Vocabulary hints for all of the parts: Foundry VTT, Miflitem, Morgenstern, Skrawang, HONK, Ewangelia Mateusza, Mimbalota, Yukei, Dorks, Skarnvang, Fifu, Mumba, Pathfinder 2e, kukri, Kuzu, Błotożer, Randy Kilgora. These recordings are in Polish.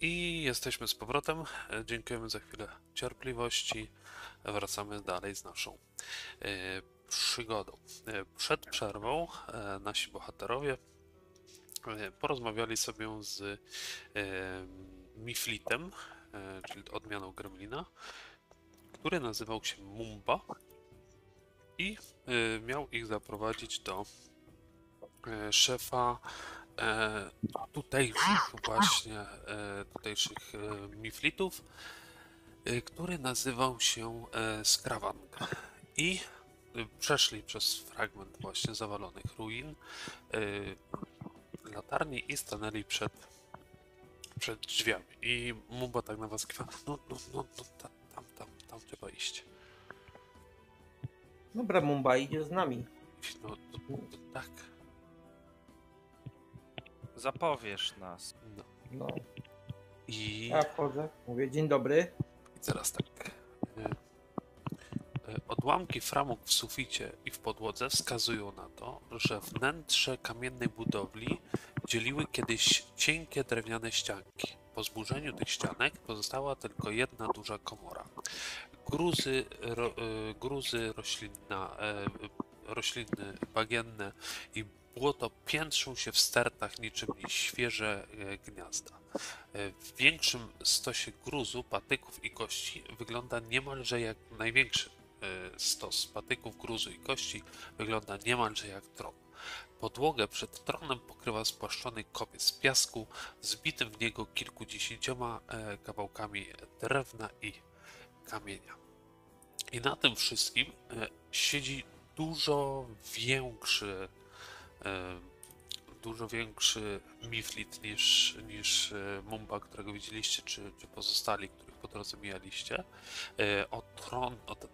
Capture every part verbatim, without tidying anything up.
I jesteśmy z powrotem. Dziękujemy za chwilę cierpliwości. Wracamy dalej z naszą e, przygodą. E, przed przerwą e, nasi bohaterowie e, porozmawiali sobie z e, Miflitem, e, czyli odmianą gremlina, który nazywał się Mumba i e, miał ich zaprowadzić do e, szefa E, tutejszych właśnie e, tutejszych e, miflitów, e, który nazywał się e, Skrawang. I e, przeszli przez fragment właśnie zawalonych ruin e, latarni i stanęli przed, przed drzwiami. I Mumba tak na was kiwa, no, no, no, no tam, tam, tam, tam trzeba iść. Dobra, Mumba, idzie z nami. No, to, to, tak. Zapowiesz nas. No. no. I... Ja wchodzę, mówię dzień dobry. I teraz tak. Odłamki framug w suficie i w podłodze wskazują na to, że wnętrze kamiennej budowli dzieliły kiedyś cienkie drewniane ścianki. Po zburzeniu tych ścianek pozostała tylko jedna duża komora. Gruzy, ro, gruzy roślinna, rośliny bagienne i błoto piętrzą się w stertach niczym świeże gniazda. W większym stosie gruzu, patyków i kości wygląda niemalże jak największy stos patyków, gruzu i kości wygląda niemalże jak tron. Podłogę przed tronem pokrywa spłaszczony kopiec piasku, zbity w niego kilkudziesięcioma kawałkami drewna i kamienia. I na tym wszystkim siedzi dużo większy dużo większy Miflit niż, niż Mumba, którego widzieliście, czy, czy pozostali, których po drodze mijaliście. O tron, o ten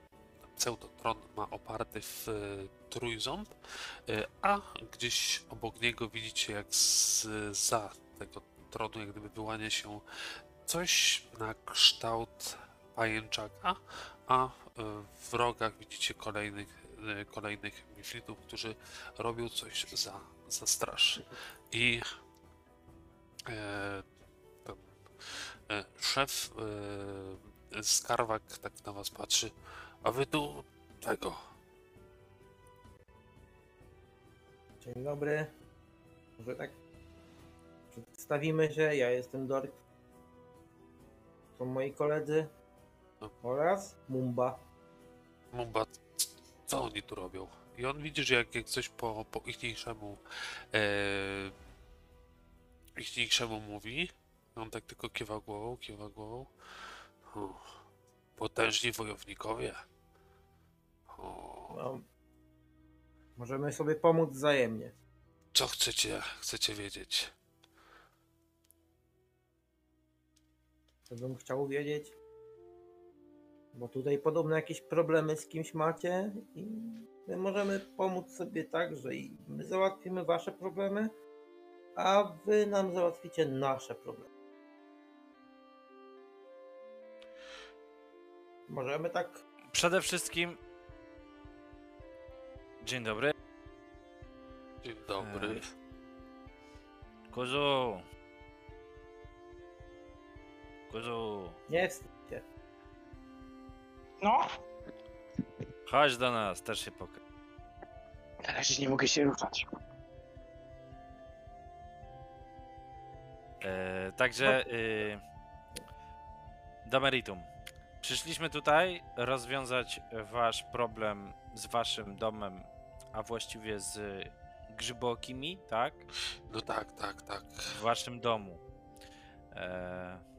pseudotron ma oparty w trójząb, a gdzieś obok niego widzicie, jak z, za tego tronu, jak gdyby wyłania się coś na kształt pajęczaka, a w rogach widzicie kolejnych kolejnych miflitów, którzy robią coś za, za straż. I e, ten, e, szef e, Skarwak tak na was patrzy, a wy tu tego. Dzień dobry. Może tak przedstawimy się. Ja jestem Dork. To moi koledzy. No. Oraz Mumba. Mumba. Co oni tu robią? I on widzi, że jak, jak coś po, po ichniejszemu e, ichniejszemu mówi, on tak tylko kiwa głową, kiwa głową. Uff, potężni wojownikowie. No, możemy sobie pomóc wzajemnie. Co chcecie, chcecie wiedzieć? Co bym chciał wiedzieć? Bo tutaj podobno jakieś problemy z kimś macie i my możemy pomóc sobie tak, że i my załatwimy wasze problemy, a wy nam załatwicie nasze problemy. Możemy tak... Przede wszystkim... Dzień dobry. Dzień dobry. Kuzu. Kuzu. Nie wstydź się. No. Chodź do nas, też się pokaż. Na razie nie mogę się ruszać. E, także y, do meritum. Przyszliśmy tutaj rozwiązać wasz problem z waszym domem, a właściwie z grzybokimi, tak? No tak, tak, tak. W waszym domu. E,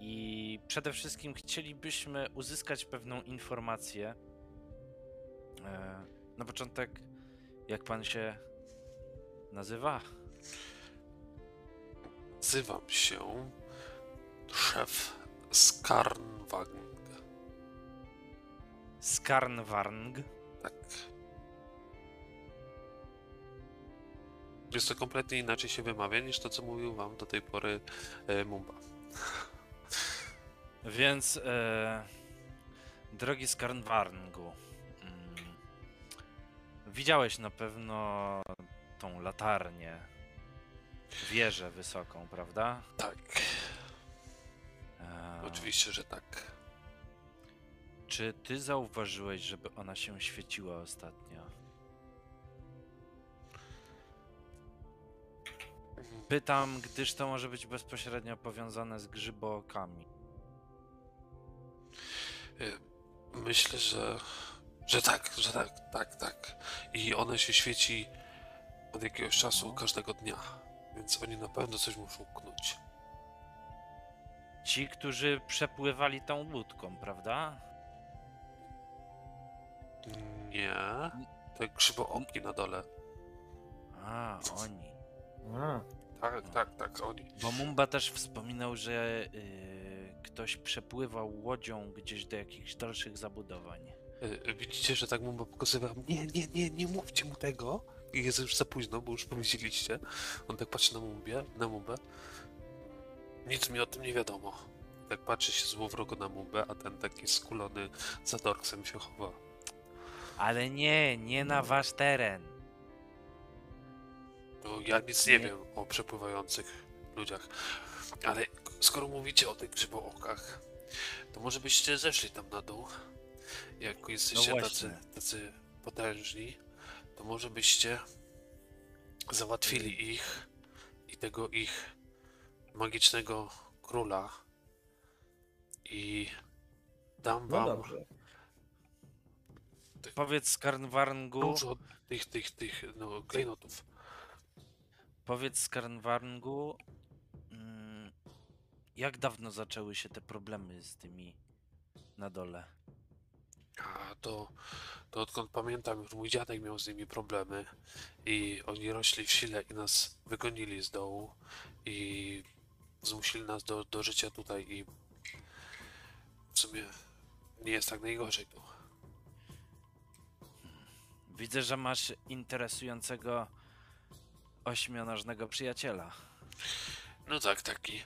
I przede wszystkim chcielibyśmy uzyskać pewną informację. Na początek, jak pan się nazywa? Nazywam się szef Skarnvang. Skarnvang? Tak. Jest to kompletnie inaczej się wymawia niż to, co mówił wam do tej pory Mumba. Więc, e, drogi Skarnvarngu, mm, widziałeś na pewno tą latarnię, wieżę wysoką, prawda? Tak. A... Oczywiście, że tak. Czy ty zauważyłeś, żeby ona się świeciła ostatnio? Pytam, gdyż to może być bezpośrednio powiązane z grzybokami. Myślę, że, że tak, że tak, tak, tak. I one się świeci od jakiegoś czasu, każdego dnia, więc oni na pewno coś muszą knąć. Ci, którzy przepływali tą łódką, prawda? Nie, to grzyboomki na dole. A, oni. A. Tak, tak, tak, oni. Bo Mumba też wspominał, że yy, ktoś przepływał łodzią gdzieś do jakichś dalszych zabudowań. Yy, widzicie, że tak Mumba pokazywał, nie, nie, nie, nie mówcie mu tego. I jest już za późno, bo już powiedzieliście. On tak patrzy na Mumbę, na Mumbę. Nic mi o tym nie wiadomo. Tak patrzy się złowrogo na Mumbę, a ten taki skulony za Dorksem się chowa. Ale nie, nie na wasz teren. No, ja nic nie, nie wiem o przepływających ludziach, ale skoro mówicie o tych grzybookach, to może byście zeszli tam na dół, jak jesteście no tacy, tacy potężni, to może byście załatwili ich i tego ich magicznego króla i dam wam... No dobrze. Tych, Powiedz Skarnvangu... Dużo tych, tych, tych, no, klejnotów. Powiedz Skarnvangu, jak dawno zaczęły się te problemy z tymi na dole? A to, to odkąd pamiętam, już mój dziadek miał z nimi problemy i oni rośli w sile i nas wygonili z dołu i zmusili nas do, do życia tutaj i w sumie nie jest tak najgorzej tu. Widzę, że masz interesującego... ośmionożnego przyjaciela. No tak, taki.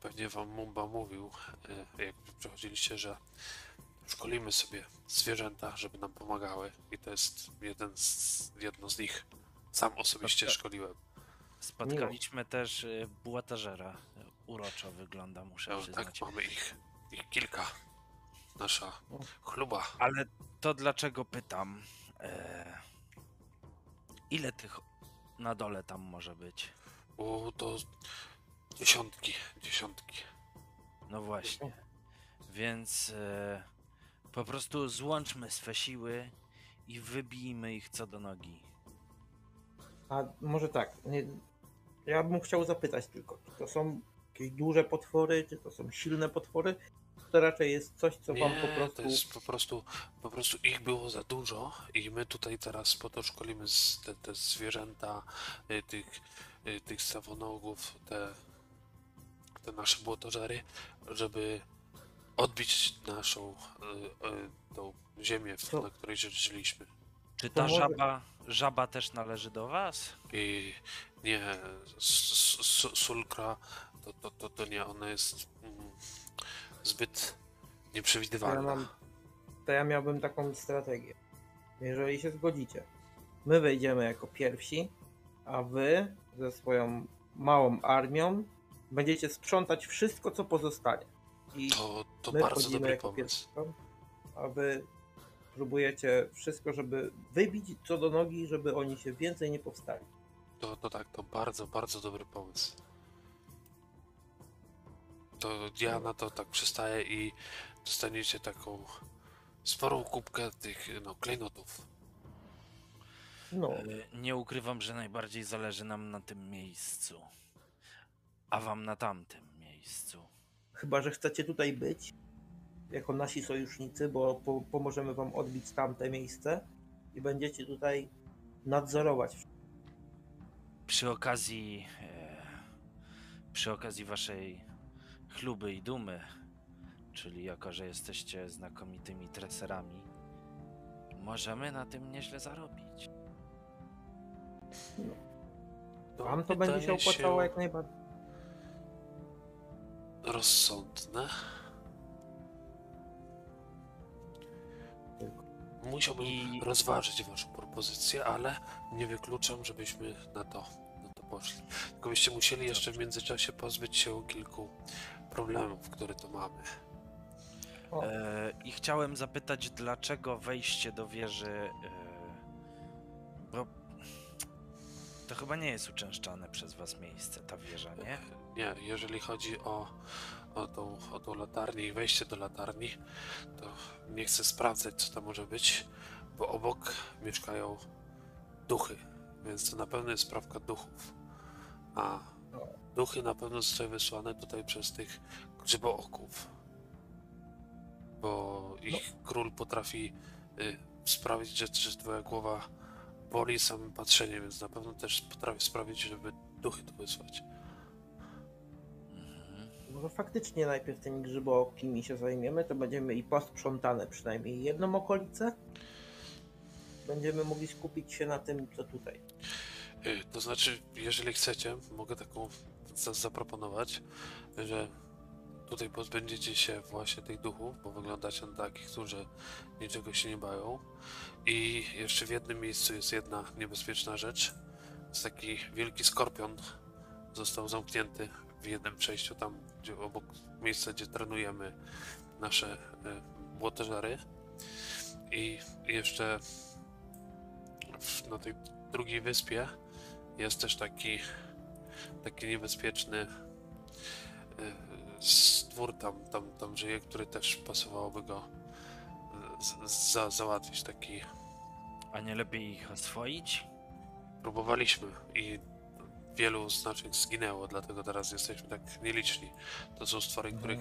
Pewnie wam Mumba mówił, jak przychodziliście, że szkolimy sobie zwierzęta, żeby nam pomagały. I to jest jeden z, jedno z nich. Sam osobiście Spotka szkoliłem. Spotkaliśmy no. też Błotożera. Uroczo wygląda, muszę no, przyznać. Tak, mamy ich, ich kilka. Nasza chluba. Ale to dlaczego pytam? E... Ile tych na dole tam może być? O, to dziesiątki, dziesiątki. No właśnie. Więc e, po prostu złączmy swe siły i wybijmy ich co do nogi. A może tak, nie, ja bym chciał zapytać tylko, czy to są jakieś duże potwory, czy to są silne potwory? To raczej jest coś, co nie, wam po prostu... to jest po prostu... Po prostu ich było za dużo i my tutaj teraz po to szkolimy te, te zwierzęta, tych, tych stawonogów, te, te nasze błotożery, żeby odbić naszą tą ziemię, to... na której żyliśmy. Czy ta żaba, żaba też należy do was? I nie, sulkra to, to, to, to nie, ona jest... zbyt nieprzewidywalna. To ja, mam, to ja miałbym taką strategię. Jeżeli się zgodzicie, my wejdziemy jako pierwsi, a wy ze swoją małą armią będziecie sprzątać wszystko, co pozostanie. I to to my bardzo dobry pomysł. A wy próbujecie wszystko, żeby wybić co do nogi, żeby oni się więcej nie powstali. To, to tak, to bardzo, bardzo dobry pomysł. To ja na to tak przystaję i dostaniecie taką sporą kubkę tych no, klejnotów. No. Nie ukrywam, że najbardziej zależy nam na tym miejscu, a wam na tamtym miejscu. Chyba że chcecie tutaj być, jako nasi sojusznicy, bo po pomożemy wam odbić tamte miejsce i będziecie tutaj nadzorować. Przy okazji, przy okazji waszej chluby i dumy, czyli jako, że jesteście znakomitymi treserami, możemy na tym nieźle zarobić. No. Wam to będzie się opłacało jak najbardziej. Rozsądne. Musiałbym I... rozważyć waszą propozycję, ale nie wykluczam, żebyśmy na to, na to poszli. Tylko byście musieli jeszcze w międzyczasie pozbyć się kilku problemów, które tu mamy. E, I chciałem zapytać, dlaczego wejście do wieży... E, bo to chyba nie jest uczęszczane przez was miejsce, ta wieża, nie? Nie, jeżeli chodzi o, o, tą, o tą latarnię i wejście do latarni, to nie chcę sprawdzać, co to może być, bo obok mieszkają duchy, więc to na pewno jest sprawka duchów. A duchy na pewno zostały wysłane tutaj przez tych grzybooków, bo ich no. król potrafi y, sprawić, że, że twoja głowa boli samym patrzeniem, więc na pewno też potrafi sprawić, żeby duchy tu wysłać. Może faktycznie najpierw tymi grzybookimi się zajmiemy, to będziemy i posprzątane przynajmniej jedną okolicę. Będziemy mogli skupić się na tym, co tutaj. To znaczy, jeżeli chcecie, mogę taką zaproponować, że tutaj pozbędziecie się właśnie tych duchów, bo wyglądacie na takich, którzy niczego się nie boją. I jeszcze w jednym miejscu jest jedna niebezpieczna rzecz. Jest taki wielki skorpion, został zamknięty w jednym przejściu, tam gdzie obok miejsca, gdzie trenujemy nasze błotożery. I jeszcze na tej drugiej wyspie jest też taki, taki niebezpieczny stwór tam, tam, tam żyje, który też pasowałoby go za, załatwić taki. A nie lepiej ich oswoić? Próbowaliśmy i wielu z naszych zginęło, dlatego teraz jesteśmy tak nieliczni. To są stwory, mm. których,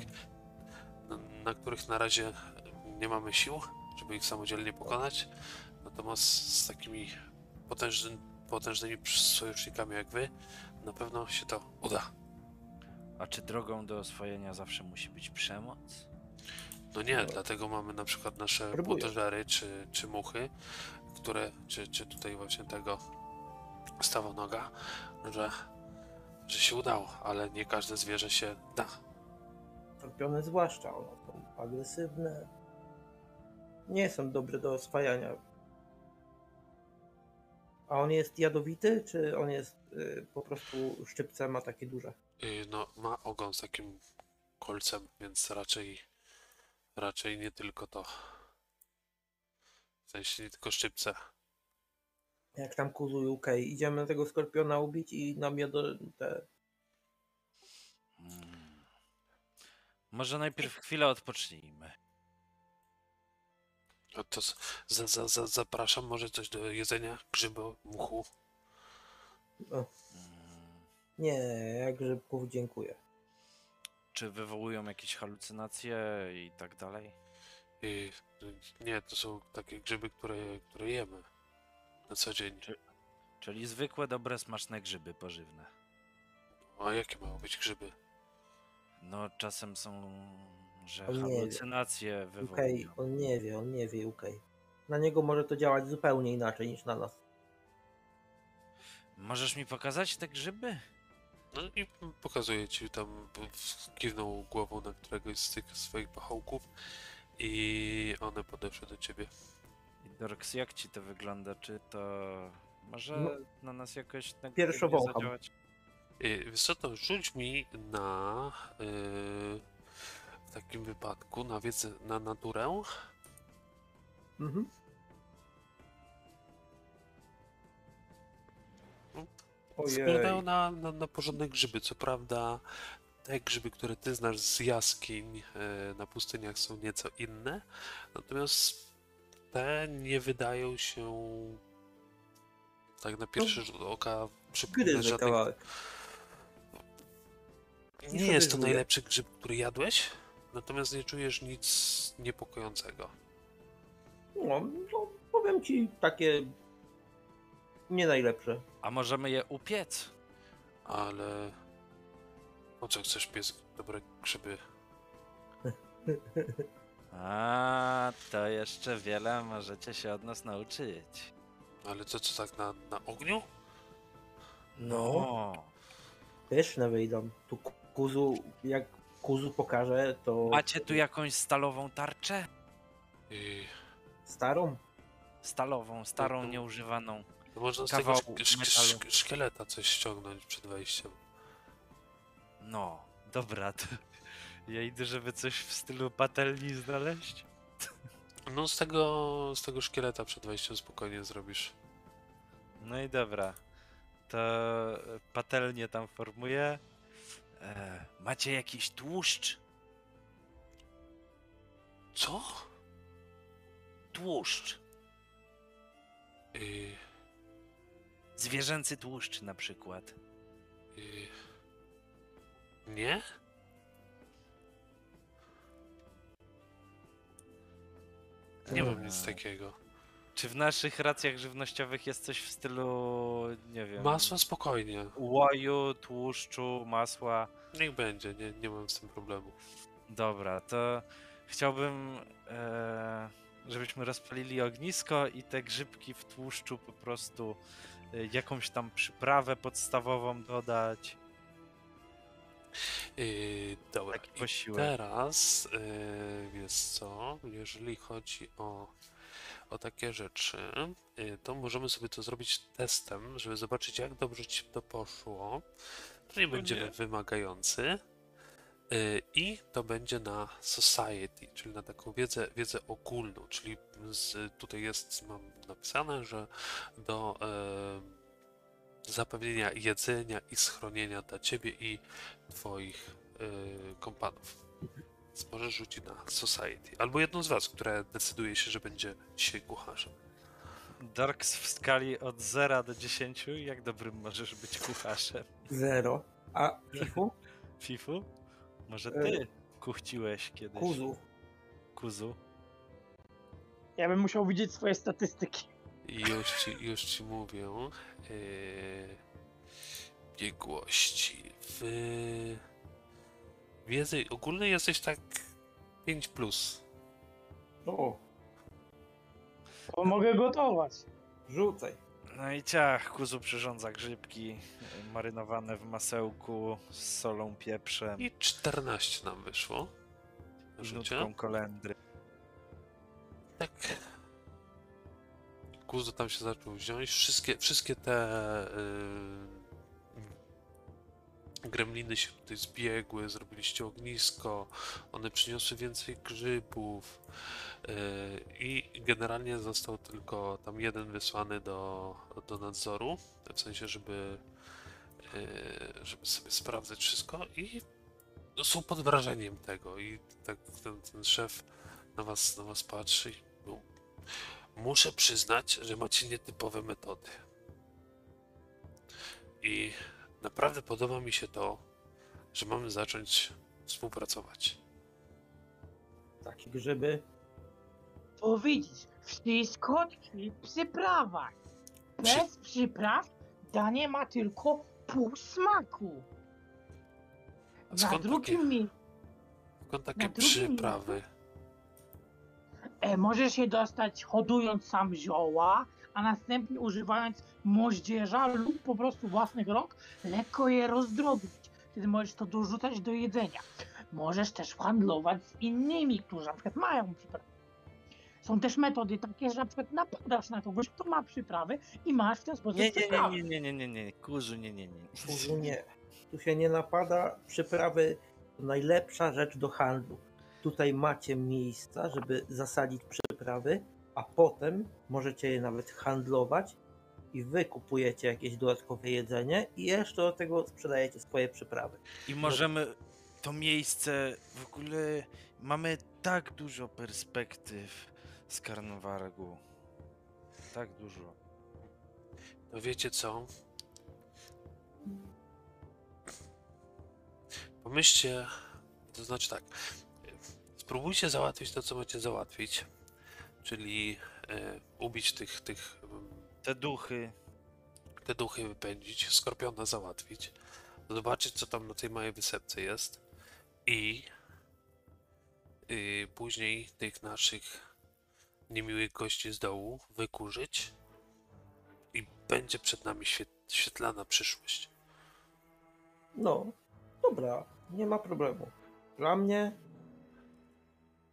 na, na których na razie nie mamy sił, żeby ich samodzielnie pokonać, natomiast z takimi potężny, potężnymi sojusznikami jak wy, na pewno się to uda. A czy drogą do oswojenia zawsze musi być przemoc? No nie, no. dlatego mamy na przykład nasze błotożery czy, czy muchy, które, czy, czy tutaj właśnie tego stawonoga, że, że się udało, ale nie każde zwierzę się da. Skorpiony zwłaszcza, one są agresywne. Nie są dobre do oswajania. A on jest jadowity, czy on jest y, po prostu szczypce ma takie duże? Yy, no, ma ogon z takim kolcem, więc raczej raczej nie tylko to. W sensie nie tylko szczypce. Jak tam Kuzu, Yukei, idziemy tego skorpiona ubić i nam miodo... te... Hmm. Może najpierw chwilę odpocznijmy. No to za, za, za, zapraszam, może coś do jedzenia, grzybu, muchu. O. Nie, ja grzybków dziękuję. Czy wywołują jakieś halucynacje i tak dalej? I, nie, to są takie grzyby, które, które jemy na co dzień. Czyli, czyli zwykłe, dobre, smaczne grzyby pożywne. A jakie mają być grzyby? No czasem są... że on halucynacje wywołują. Okej, okay, on nie wie, on nie wie, okej. Okay. Na niego może to działać zupełnie inaczej niż na nas. Możesz mi pokazać te grzyby? No i pokazuję ci, tam kiwnął głową na któregoś z tych swoich pachołków i one podeszły do ciebie. I Dorks, jak ci to wygląda? Czy to może no. na nas jakoś pierwszą zadziałać? Wiesz co, to rzuć mi na... Yy... w takim wypadku na wiedzę, na naturę. Mhm. Wyglądają na, na, na porządne grzyby. Co prawda te grzyby, które ty znasz z jaskiń yy, na pustyniach, są nieco inne. Natomiast te nie wydają się tak na pierwszy no, rzut oka przypominać żadnych... Nie, nie jest to mówię. najlepszy grzyb, który jadłeś. Natomiast nie czujesz nic niepokojącego. No, no, powiem ci takie nie najlepsze. A możemy je upiec? Ale... Po co chcesz piec dobre grzyby? A, to jeszcze wiele możecie się od nas nauczyć. Ale co, co tak na, na ogniu? No. no. Pyszne wyjdą. Tu Kuzu, jak Kuzu pokaże, to... Macie tu jakąś stalową tarczę? I... Starą? Stalową, starą, to... nieużywaną. To można z tego szk szk szk szkieleta coś ściągnąć przed wejściem. No, dobra. To ja idę, żeby coś w stylu patelni znaleźć. No z tego, z tego szkieleta przed wejściem spokojnie zrobisz. No i dobra. To patelnię tam formuję. E, macie jakiś tłuszcz? Co? Tłuszcz. I... Zwierzęcy tłuszcz na przykład. I... Nie? Nie eee. mam nic takiego. Czy w naszych racjach żywnościowych jest coś w stylu, nie wiem... Masła spokojnie. Łoju, tłuszczu, masła. Niech będzie, nie, nie mam z tym problemu. Dobra, to chciałbym, e, żebyśmy rozpalili ognisko i te grzybki w tłuszczu po prostu e, jakąś tam przyprawę podstawową dodać. Yy, dobra, i teraz yy, wiesz co, jeżeli chodzi o, o takie rzeczy, yy, to możemy sobie to zrobić testem, żeby zobaczyć, jak dobrze ci to poszło. To nie będziemy wymagający yy, i to będzie na society, czyli na taką wiedzę, wiedzę ogólną, czyli z, tutaj jest, mam napisane, że do... Yy, zapewnienia jedzenia i schronienia dla ciebie i twoich yy, kompanów. Więc możesz rzucić na society. Albo jedną z was, która decyduje się, że będzie dzisiaj kucharzem. Dorks w skali od zera do dziesięciu. Jak dobrym możesz być kucharzem? zero. A Fifu? Fifu? Może ty y kuchciłeś kiedyś? Kuzu. Kuzu? Ja bym musiał widzieć swoje statystyki. Już ci, już ci mówię, yy, biegłości, w wiedzy ogólnej jesteś tak pięć plus. O, to mogę gotować, rzucaj. No i ciach, Kuzu przyrządza grzybki marynowane w masełku z solą, pieprzem. I czternaście nam wyszło. Nutką kolendry. Tak. Kuzu tam się zaczął wziąć, wszystkie, wszystkie te yy, gremliny się tutaj zbiegły, zrobiliście ognisko, one przyniosły więcej grzybów yy, i generalnie został tylko tam jeden wysłany do, do nadzoru, w sensie, żeby, yy, żeby sobie sprawdzać wszystko i no, są pod wrażeniem tego i tak ten, ten szef na was, na was patrzy i no. Muszę przyznać, że macie nietypowe metody. I naprawdę podoba mi się to, że mamy zacząć współpracować. Takie grzyby. To widzisz, wszystko tkwi w przyprawach. Bez Przy... przypraw danie ma tylko pół smaku. A skąd na drugim takie... mi... Skąd takie przyprawy? Mi... Możesz je dostać hodując sam zioła, a następnie używając moździerza lub po prostu własnych rąk, lekko je rozdrobnić. Wtedy możesz to dorzucać do jedzenia. Możesz też handlować z innymi, którzy na przykład mają przyprawy. Są też metody takie, że na przykład napadasz na kogoś, kto ma przyprawy i masz w ten sposób nie, przyprawy. Nie, nie, nie, nie, nie, nie, Kuzu, nie, nie, nie. Kuzu, nie. Tu się nie napada. Przyprawy to najlepsza rzecz do handlu. Tutaj macie miejsca, żeby zasadzić przyprawy, a potem możecie je nawet handlować i wy kupujecie jakieś dodatkowe jedzenie i jeszcze do tego sprzedajecie swoje przyprawy. I możemy to miejsce, w ogóle mamy tak dużo perspektyw z Skarnvangu. Tak dużo. No wiecie co? Pomyślcie, to znaczy tak. Spróbujcie załatwić to, co macie załatwić, czyli e, ubić tych, tych... Te duchy. Te duchy wypędzić, skorpiona załatwić, zobaczyć, co tam na tej małej wysepce jest i y, później tych naszych niemiłych gości z dołu wykurzyć i będzie przed nami świet, świetlana przyszłość. No, dobra, nie ma problemu. Dla mnie...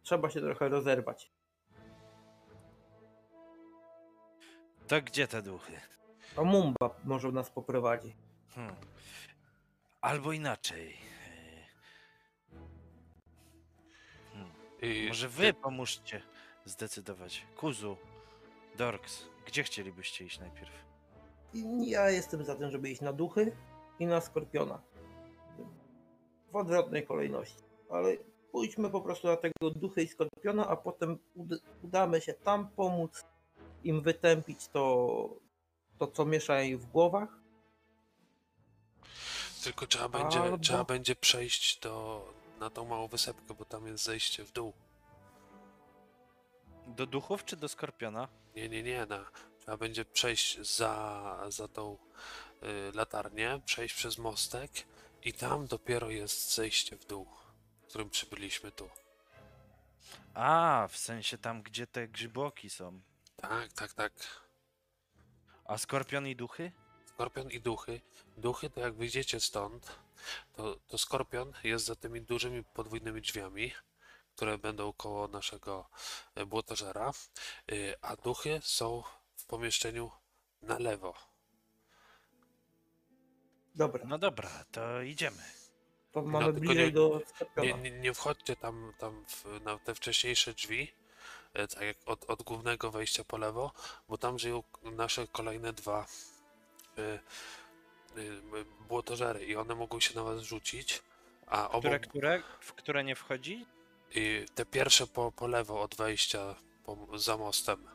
Trzeba się trochę rozerwać. To gdzie te duchy? To Mumba może nas poprowadzi. Hmm. Albo inaczej. Hmm. I... Może wy pomóżcie zdecydować. Kuzu, Dorks, gdzie chcielibyście iść najpierw? Ja jestem za tym, żeby iść na duchy i na skorpiona. W odwrotnej kolejności. Ale pójdźmy po prostu na tego duchy i skorpiona, a potem ud- udamy się tam pomóc im wytępić to, to co miesza im w głowach. Tylko trzeba będzie, Albo... trzeba będzie przejść do, na tą małą wysepkę, bo tam jest zejście w dół. Do duchów czy do skorpiona? Nie, nie, nie. Na, trzeba będzie przejść za, za tą y, latarnię, przejść przez mostek i tam dopiero jest zejście w dół, w którym przybyliśmy tu. A, w sensie tam, gdzie te grzyboki są. Tak, tak, tak. A skorpion i duchy? Skorpion i duchy. Duchy to jak wyjdziecie stąd, to, to skorpion jest za tymi dużymi podwójnymi drzwiami, które będą koło naszego błotożera, a duchy są w pomieszczeniu na lewo. Dobra. No dobra, to idziemy. To mamy no, bliżej nie, do skorpiona. Nie, nie, nie wchodźcie tam, tam w, na te wcześniejsze drzwi, tak jak od, od głównego wejścia po lewo, bo tam żyją nasze kolejne dwa y, y, błotożery i one mogą się na was rzucić. A które, obok... które? W które nie wchodzi? I te pierwsze po, po lewo od wejścia po, za mostem.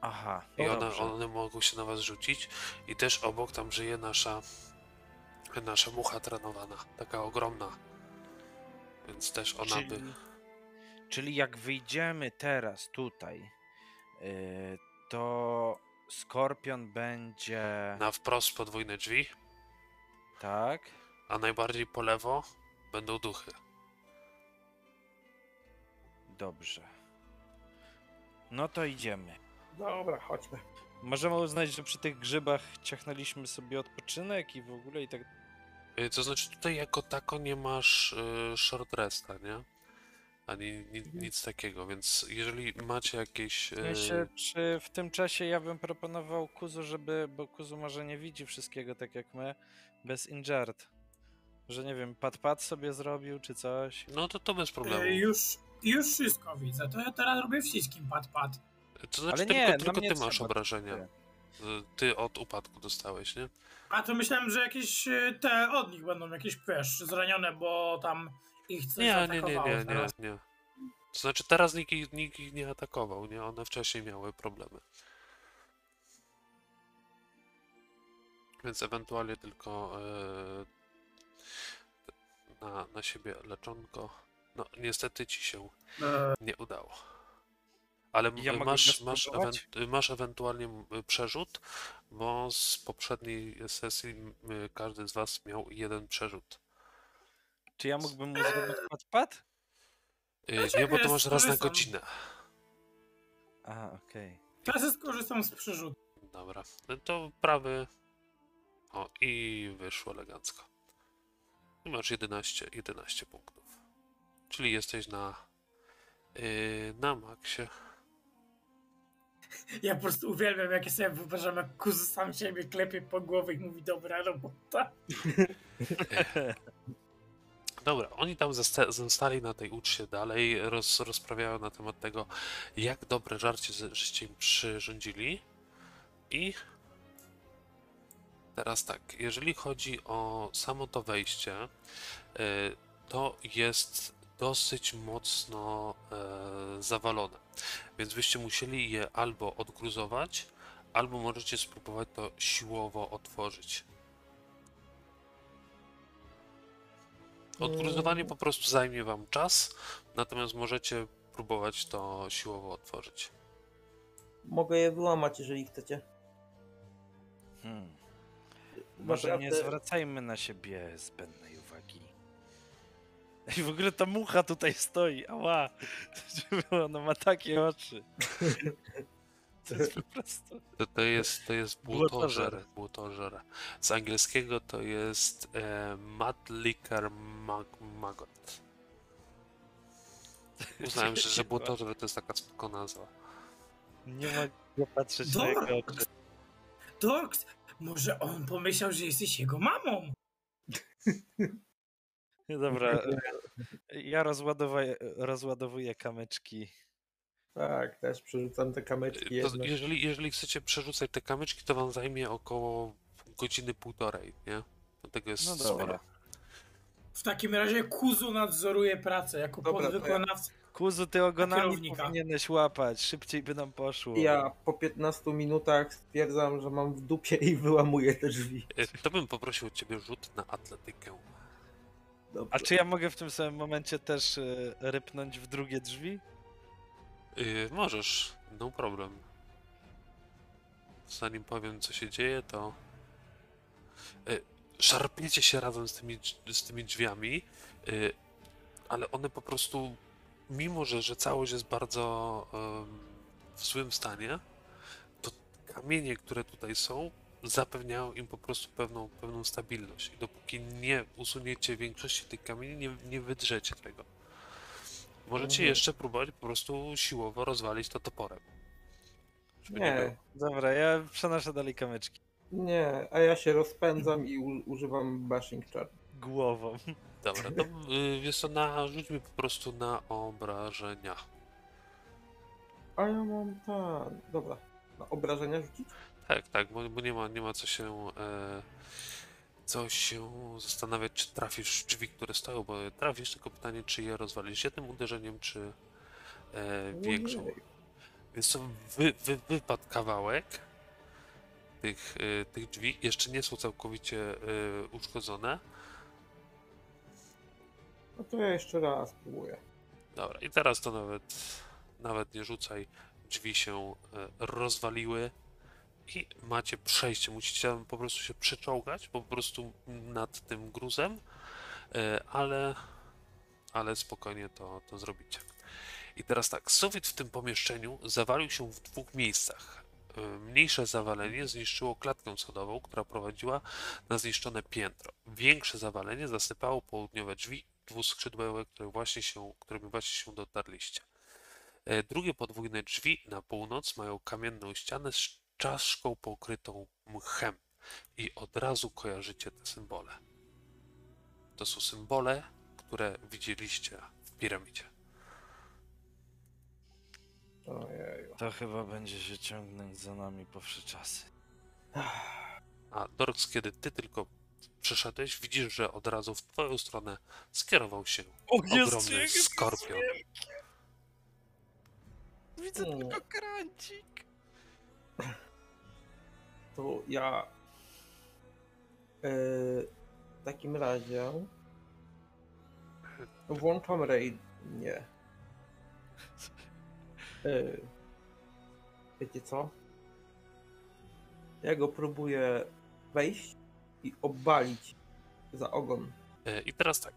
Aha. I one, one mogą się na was rzucić i też obok tam żyje nasza nasza mucha trenowana, taka ogromna. Więc też ona Czyli... by... Czyli jak wyjdziemy teraz tutaj, yy, to skorpion będzie... Na wprost podwójne drzwi. Tak. A najbardziej po lewo będą duchy. Dobrze. No to idziemy. Dobra, chodźmy. Możemy uznać, że przy tych grzybach ciachnęliśmy sobie odpoczynek i w ogóle i tak... Yy, to znaczy tutaj jako tako nie masz yy, short resta, nie? Ani nic takiego, więc jeżeli macie jakieś... Myślę, czy w tym czasie ja bym proponował Kuzu, żeby, bo Kuzu może nie widzi wszystkiego tak jak my, bez injured, że nie wiem, pat-pat sobie zrobił czy coś. No to to bez problemu. Już, już wszystko widzę, to ja teraz robię wszystkim pat-pat. To znaczy Ale nie, tylko, tylko ty masz obrażenia. Nie. Ty od upadku dostałeś, nie? A to myślałem, że jakieś te od nich będą jakieś, wiesz, zranione, bo tam... Ich nie, nie, nie, nie, nie, nie. To znaczy teraz nikt, nikt ich nie atakował, nie? One wcześniej miały problemy. Więc ewentualnie tylko yy, na, na siebie leczonko. No niestety ci się nie udało. Ale ja masz, masz, ewen- masz ewentualnie przerzut, bo z poprzedniej sesji każdy z was miał jeden przerzut. Czy ja mógłbym mu zrobić pat-pat? Yy, nie, bo to masz raz na godzinę. A, okej. Okay. Ja skorzystam z przerzutu. Dobra, no to prawy. O, i wyszło elegancko. I masz jedenaście, jedenaście punktów. Czyli jesteś na... Yy, na maksie. Ja po prostu uwielbiam, jak ja sobie wyobrażam, jak Kuzu sam siebie klepie po głowie i mówi, dobra robota. Dobra, oni tam zosta- zostali na tej uczcie dalej, roz- rozprawiają na temat tego, jak dobre żarcie z- żeście im przyrządzili. I teraz tak, jeżeli chodzi o samo to wejście, yy, to jest dosyć mocno yy, zawalone, więc byście musieli je albo odgruzować, albo możecie spróbować to siłowo otworzyć. Odgruzowanie po prostu zajmie wam czas, natomiast możecie próbować to siłowo otworzyć. Mogę je wyłamać, jeżeli chcecie. Hmm. Może Naprawdę... nie zwracajmy na siebie zbędnej uwagi. I w ogóle ta mucha tutaj stoi, ała! Ona ma takie oczy. To jest po prostu... To, to jest, to jest błotożer, błotożer. Z angielskiego to jest e, Mad Licker mag, Maggot. Uznałem, że, że błotożer to jest taka spoko nazwa. Nie ma nie patrzeć Dorks. na jego oczy. Dorks, może on pomyślał, że jesteś jego mamą. Dobra, ja rozładowuję, rozładowuję kamyczki. Tak, też przerzucam te kamyczki. Jeżeli, jeżeli chcecie przerzucać te kamyczki, to wam zajmie około godziny półtorej, nie? Dlatego jest no sporo. W takim razie Kuzu nadzoruje pracę jako dobra, podwykonawca. Ja... Kuzu, ty ogonami powinieneś łapać, szybciej by nam poszło. Ja po piętnastu minutach stwierdzam, że mam w dupie i wyłamuję te drzwi. To bym poprosił ciebie rzut na atletykę. Dobrze. A czy ja mogę w tym samym momencie też rypnąć w drugie drzwi? Yy, możesz, no problem. Zanim powiem, co się dzieje, to... Yy, szarpiecie się razem z tymi, z tymi drzwiami, yy, ale one po prostu, mimo że, że całość jest bardzo yy, w złym stanie, to kamienie, które tutaj są, zapewniają im po prostu pewną, pewną stabilność. I dopóki nie usuniecie większości tych kamieni, nie, nie wydrzecie tego. Możecie mhm. jeszcze próbować po prostu siłowo rozwalić to toporem. Żeby nie, nie dobra, ja przenoszę dalej kamyczki. Nie, a ja się rozpędzam i u, używam bashing char. Głową. Dobra, to wiesz co, na, rzuć mi po prostu na obrażenia. A ja mam ten... Dobra, na obrażenia rzucić? Tak, tak, bo, bo nie, ma, nie ma co się... E, co się zastanawiać, czy trafisz w drzwi, które stoją, bo trafisz, tylko pytanie, czy je rozwalisz jednym uderzeniem, czy e, większą. Więc to wy, wy, wypadł kawałek tych, y, tych drzwi, jeszcze nie są całkowicie y, uszkodzone. No to ja jeszcze raz spróbuję. Dobra, i teraz to nawet, nawet nie rzucaj, drzwi się y, rozwaliły. I macie przejście, musicie tam po prostu się przeczołgać, po prostu nad tym gruzem, ale, ale spokojnie to, to zrobicie. I teraz tak, sufit w tym pomieszczeniu zawalił się w dwóch miejscach. Mniejsze zawalenie zniszczyło klatkę schodową, która prowadziła na zniszczone piętro. Większe zawalenie zasypało południowe drzwi dwuskrzydłowe, które właśnie się, którymi właśnie się dotarliście. Drugie podwójne drzwi na północ mają kamienną ścianę z czaszką pokrytą mchem i od razu kojarzycie te symbole. To są symbole, które widzieliście w piramidzie. Ojeju. To chyba będzie się ciągnąć za nami po wsze czasy. A Dorks, kiedy ty tylko przeszedłeś, widzisz, że od razu w twoją stronę skierował się o, ogromny jest, skorpion. Jest. Widzę hmm. tylko krancik. To ja yy, w takim razie włączam raid. Nie. Yy, wiecie co? Ja go próbuję wejść i obalić za ogon. Yy, I teraz tak.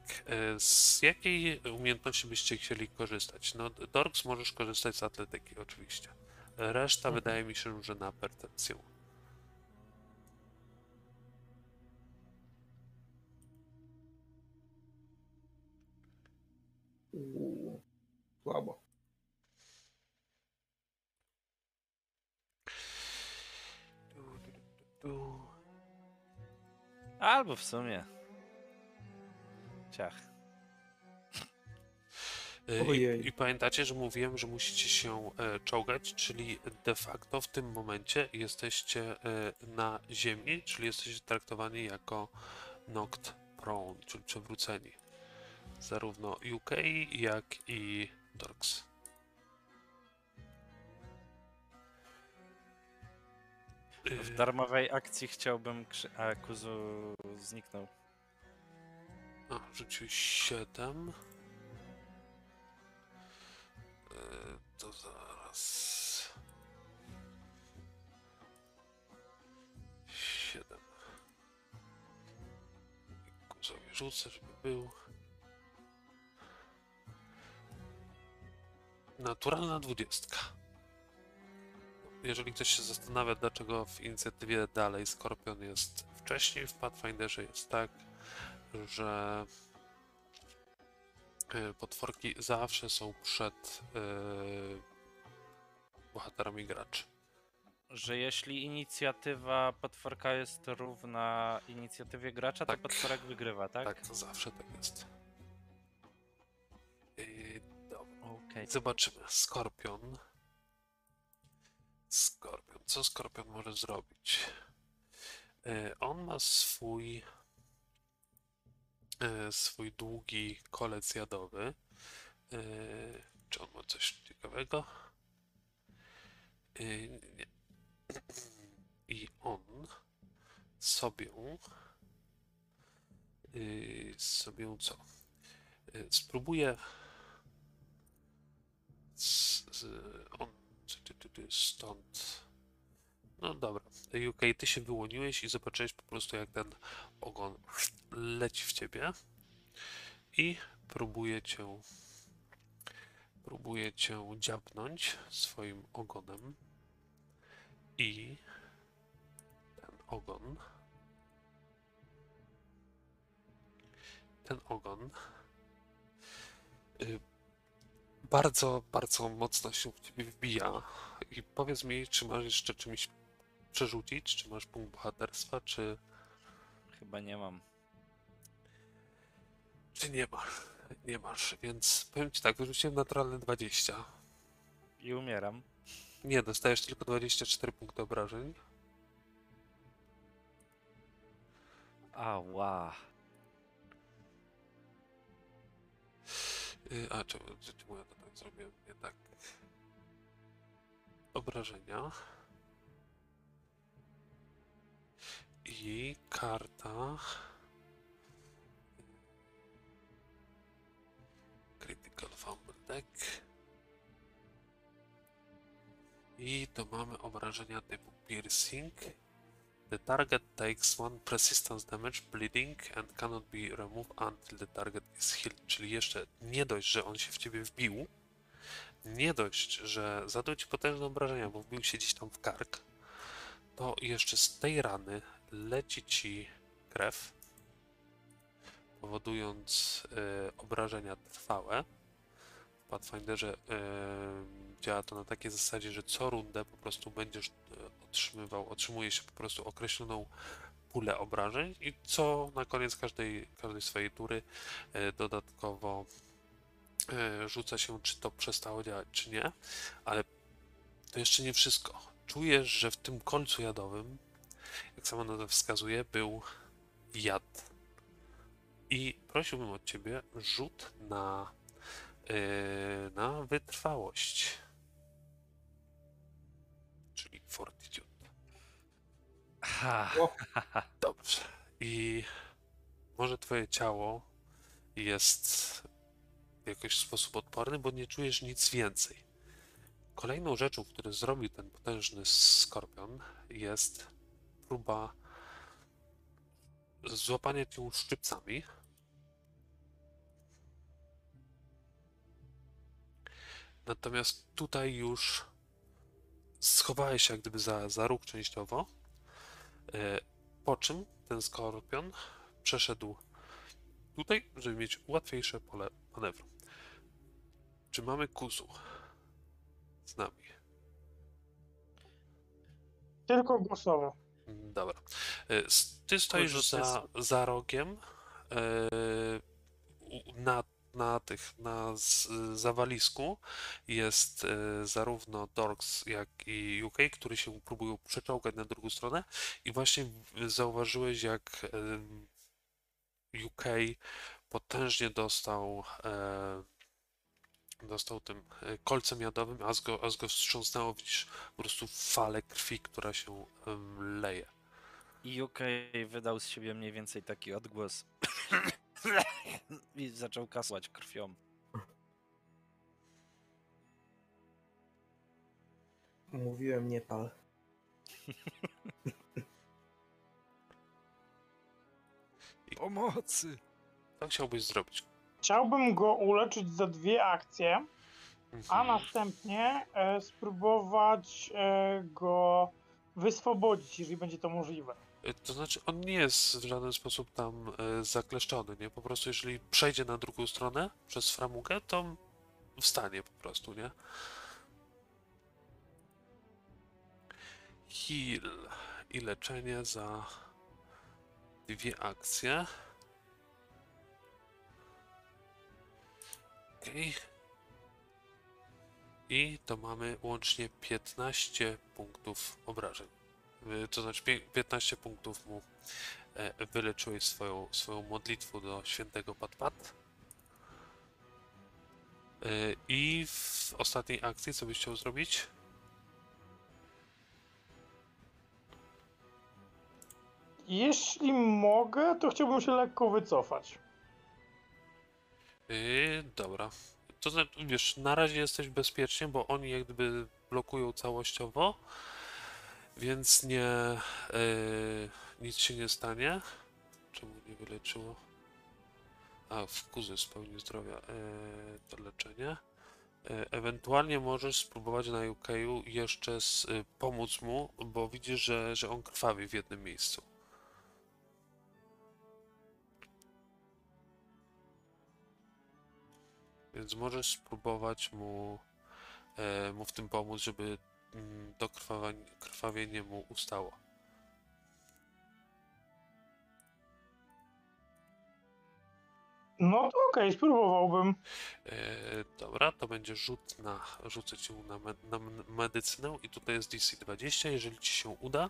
Yy, z jakiej umiejętności byście chcieli korzystać? No, Dorks, możesz korzystać z atletyki, oczywiście. Reszta mhm. wydaje mi się, że na percepcję. Uuu, słabo. Albo w sumie. Ciach. I, I pamiętacie, że mówiłem, że musicie się e, czołgać, czyli de facto w tym momencie jesteście e, na ziemi, czyli jesteście traktowani jako knocked prone, czyli przewróceni. Zarówno Yukei, jak i Dorks. W darmowej akcji chciałbym... Krzy... A, Kuzu zniknął. A, rzucił siedem. To zaraz... siedem. Kuzowi rzucę, żeby był... Naturalna dwudziestka. Jeżeli ktoś się zastanawia, dlaczego w inicjatywie dalej Skorpion jest wcześniej, w Pathfinderze jest tak, że potworki zawsze są przed yy, bohaterami graczy. że jeśli inicjatywa potworka jest równa inicjatywie gracza, tak. to potworek wygrywa, tak? Tak, to zawsze tak jest. Yy, okay. Zobaczymy. Skorpion. Skorpion. Co Skorpion może zrobić? Yy, on ma swój... swój długi kolec jadowy. Yy, czy on ma coś ciekawego? Yy, I on sobie yy, sobie co? Yy, spróbuje z, z, on stąd. No dobra, Yukei, ty się wyłoniłeś i zobaczyłeś po prostu, jak ten ogon leci w ciebie i próbuje cię, próbuje cię dziabnąć swoim ogonem i ten ogon, ten ogon y bardzo, bardzo mocno się w ciebie wbija i powiedz mi, czy masz jeszcze czymś przerzucić, czy masz punkt bohaterstwa, czy... Chyba nie mam. Czy nie masz, nie masz, więc powiem ci tak, wyrzuciłem naturalne dwadzieścia. I umieram. Nie, dostajesz tylko dwadzieścia cztery punkty obrażeń. Ała. Yy, a, czemu ja to tak zrobiłem? Nie tak. Obrażenia. I karta Critical Fumble Deck. I to mamy obrażenia typu Piercing. The target takes one persistence damage, bleeding and cannot be removed until the target is healed. Czyli jeszcze nie dość, że on się w ciebie wbił, nie dość, że zadał ci potężne obrażenia, bo wbił się gdzieś tam w kark, to jeszcze z tej rany leci ci krew, powodując y, obrażenia trwałe. W Pathfinderze y, działa to na takiej zasadzie, że co rundę po prostu będziesz y, otrzymywał, otrzymuje się po prostu określoną pulę obrażeń i co na koniec każdej, każdej swojej tury y, dodatkowo y, rzuca się, czy to przestało działać, czy nie, ale to jeszcze nie wszystko. Czujesz, że w tym kolcu jadowym, jak sama nazwa wskazuje, był jad. I prosiłbym od ciebie rzut na, yy, na wytrwałość. Czyli fortitude. Ha. Dobrze. I może twoje ciało jest w jakiś sposób odporny, bo nie czujesz nic więcej. Kolejną rzeczą, którą zrobił ten potężny skorpion, jest próba złapania cię szczypcami. Natomiast tutaj już schowałeś się jak gdyby za, za róg częściowo, po czym ten skorpion przeszedł tutaj, żeby mieć łatwiejsze pole manewru. Czy mamy Kuzu z nami? Tylko głosowo. Dobra. Ty stoisz za, za rogiem na, na tych, na zawalisku jest zarówno Dorks, jak i Yukei, który się próbują przeczołgać na drugą stronę i właśnie zauważyłeś, jak Yukei potężnie dostał dostał tym kolcem jadowym, a z go, a z go wstrząsnęło, widzisz po prostu falę krwi, która się um, leje. I Yukei wydał z siebie mniej więcej taki odgłos i zaczął kasłać krwią. Mówiłem, nie pal. Pomocy! Co chciałbyś zrobić? Chciałbym go uleczyć za dwie akcje, a następnie e, spróbować e, go wyswobodzić, jeżeli będzie to możliwe. To znaczy, on nie jest w żaden sposób tam e, zakleszczony, nie? Po prostu jeżeli przejdzie na drugą stronę przez framugę, to wstanie po prostu, nie? heal i leczenie za dwie akcje. Okej. I to mamy łącznie piętnaście punktów obrażeń. To znaczy piętnaście punktów mu wyleczyłeś swoją, swoją modlitwą do świętego Pat-Pat. I w ostatniej akcji co byś chciał zrobić? Jeśli mogę, to chciałbym się lekko wycofać. Yy, dobra. To znaczy, wiesz, na razie jesteś bezpiecznie, bo oni jak gdyby blokują całościowo, więc nie, yy, nic się nie stanie. Czemu nie wyleczyło? A, w Kuzy spełni zdrowia yy, to leczenie. Yy, ewentualnie możesz spróbować na Yukeju jeszcze z, yy, pomóc mu, bo widzisz, że, że on krwawi w jednym miejscu. Więc możesz spróbować mu, e, mu w tym pomóc, żeby mm, to krwawienie, krwawienie mu ustało. No to okej, spróbowałbym. E, dobra, to będzie rzut na, rzucę ci na, me, na medycynę i tutaj jest D C dwadzieścia. Jeżeli ci się uda,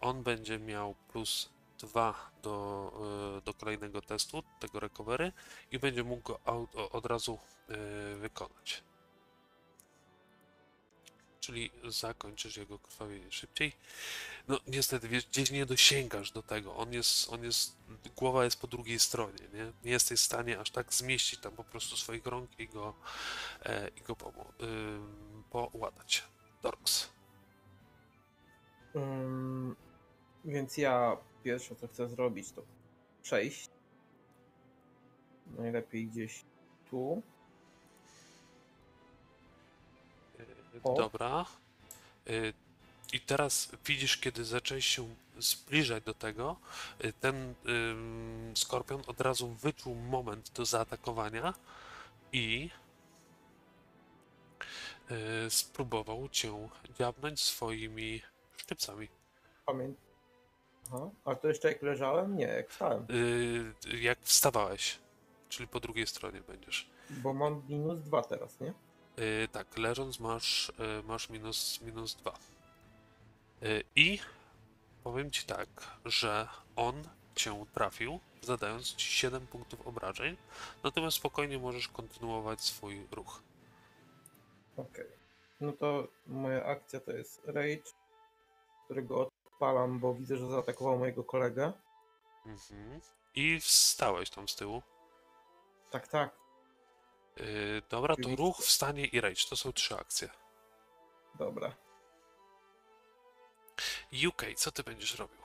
on będzie miał plus dwa do, do kolejnego testu, tego recovery, i będzie mógł go od, od razu yy, wykonać. Czyli zakończysz jego krwawienie szybciej. No niestety, wiesz, gdzieś nie dosięgasz do tego. On jest, on jest, głowa jest po drugiej stronie, nie? Nie jesteś w stanie aż tak zmieścić tam po prostu swoich rąk i go, yy, i go pomo- yy, poładać. Dorks. Um, więc ja... Pierwsze co chcę zrobić to przejść. Najlepiej gdzieś tu. O. Dobra. I teraz widzisz, kiedy zaczęłeś się zbliżać do tego, ten ym, skorpion od razu wyczuł moment do zaatakowania i y, spróbował cię dziabnąć swoimi szczypcami. Pamiętam. Aha. A to jeszcze jak leżałem? Nie, jak wstałem. Yy, jak wstawałeś, czyli po drugiej stronie będziesz. Bo mam minus dwa teraz, nie? Yy, tak, leżąc masz, yy, masz minus, minus dwa. Yy, I powiem ci tak, że on cię trafił, zadając ci siedem punktów obrażeń, natomiast spokojnie możesz kontynuować swój ruch. Okej. Okay. No to moja akcja to jest Rage, którego od Palam, bo widzę, że zaatakował mojego kolegę. Mhm. I wstałeś tam z tyłu. Tak, tak. Yy, dobra, to ruch, wstanie i rage. To są trzy akcje. Dobra. Yukei, co ty będziesz robił?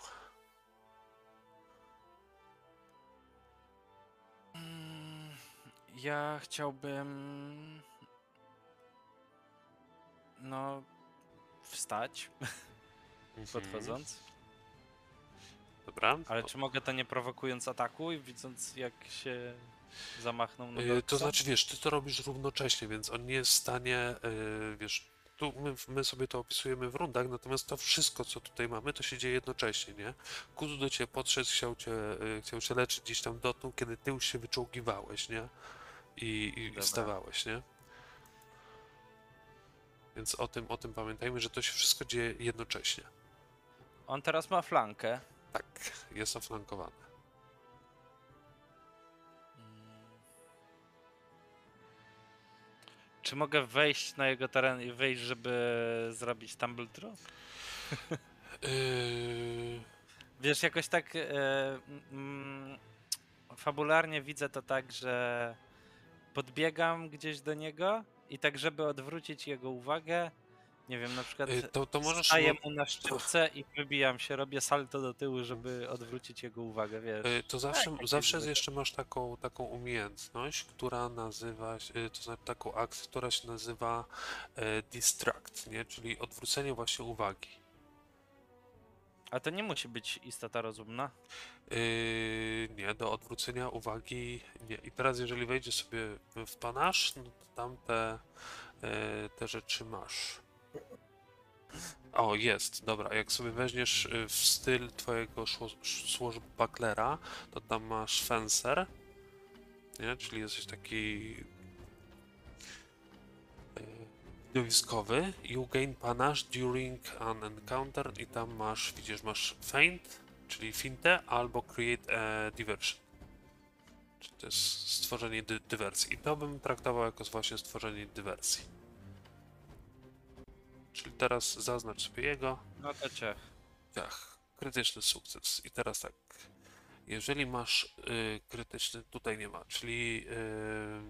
Ja chciałbym... No... Wstać. Podchodząc. Dobra. Ale czy mogę to nie prowokując ataku i widząc jak się zamachną na yy, to znaczy wiesz, ty to robisz równocześnie, więc on nie jest w stanie, yy, wiesz, tu my, my sobie to opisujemy w rundach, natomiast to wszystko co tutaj mamy to się dzieje jednocześnie, nie? Kuzu do ciebie podszedł, chciał cię, yy, chciał cię leczyć, gdzieś tam dotknął, kiedy ty już się wyczołgiwałeś, nie? I, i, i wstawałeś, nie? Więc o tym, o tym pamiętajmy, że to się wszystko dzieje jednocześnie. On teraz ma flankę. Tak, jest oflankowany. Hmm. Czy mogę wejść na jego teren i wyjść, żeby zrobić tumble throw? yy... Wiesz, jakoś tak yy, mm, fabularnie widzę to tak, że podbiegam gdzieś do niego i tak, żeby odwrócić jego uwagę, nie wiem, na przykład to, to możesz... staję mu na szczytce i wybijam się, robię salto do tyłu, żeby odwrócić jego uwagę, wiesz. To zawsze, tak, zawsze jest, jeszcze masz taką, taką umiejętność, która nazywa się, to znaczy taką akcję, która się nazywa distract, nie? Czyli odwrócenie właśnie uwagi. A to nie musi być istota rozumna? Yy, nie, do odwrócenia uwagi nie. I teraz jeżeli wejdziesz sobie w panasz, no to tam te, yy, te rzeczy masz. O, jest, dobra, jak sobie weźmiesz w styl twojego swashbucklera, to tam masz fencer, nie? Czyli jesteś taki widowiskowy. You gain panache during an encounter i tam masz, widzisz, masz feint, czyli fintę, albo create a diversion. Czyli to jest stworzenie dy dywersji. I to bym traktował jako właśnie stworzenie dywersji. Czyli teraz zaznacz sobie jego. No to cię. Tak, krytyczny sukces. I teraz tak, jeżeli masz yy, krytyczny, tutaj nie ma, czyli... Yy,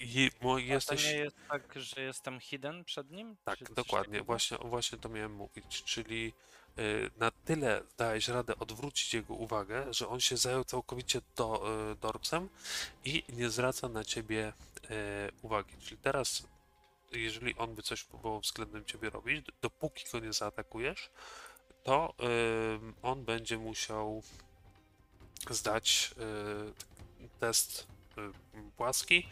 Je, mo, jesteś... To nie jest tak, że jestem hidden przed nim? Tak, dokładnie, właśnie, właśnie to miałem mówić, czyli y, na tyle dałeś radę odwrócić jego uwagę, że on się zajął całkowicie do, y, Dorksem i nie zwraca na ciebie y, uwagi. Czyli teraz, jeżeli on by coś próbował względem ciebie robić, dopóki go nie zaatakujesz, to y, on będzie musiał zdać y, test płaski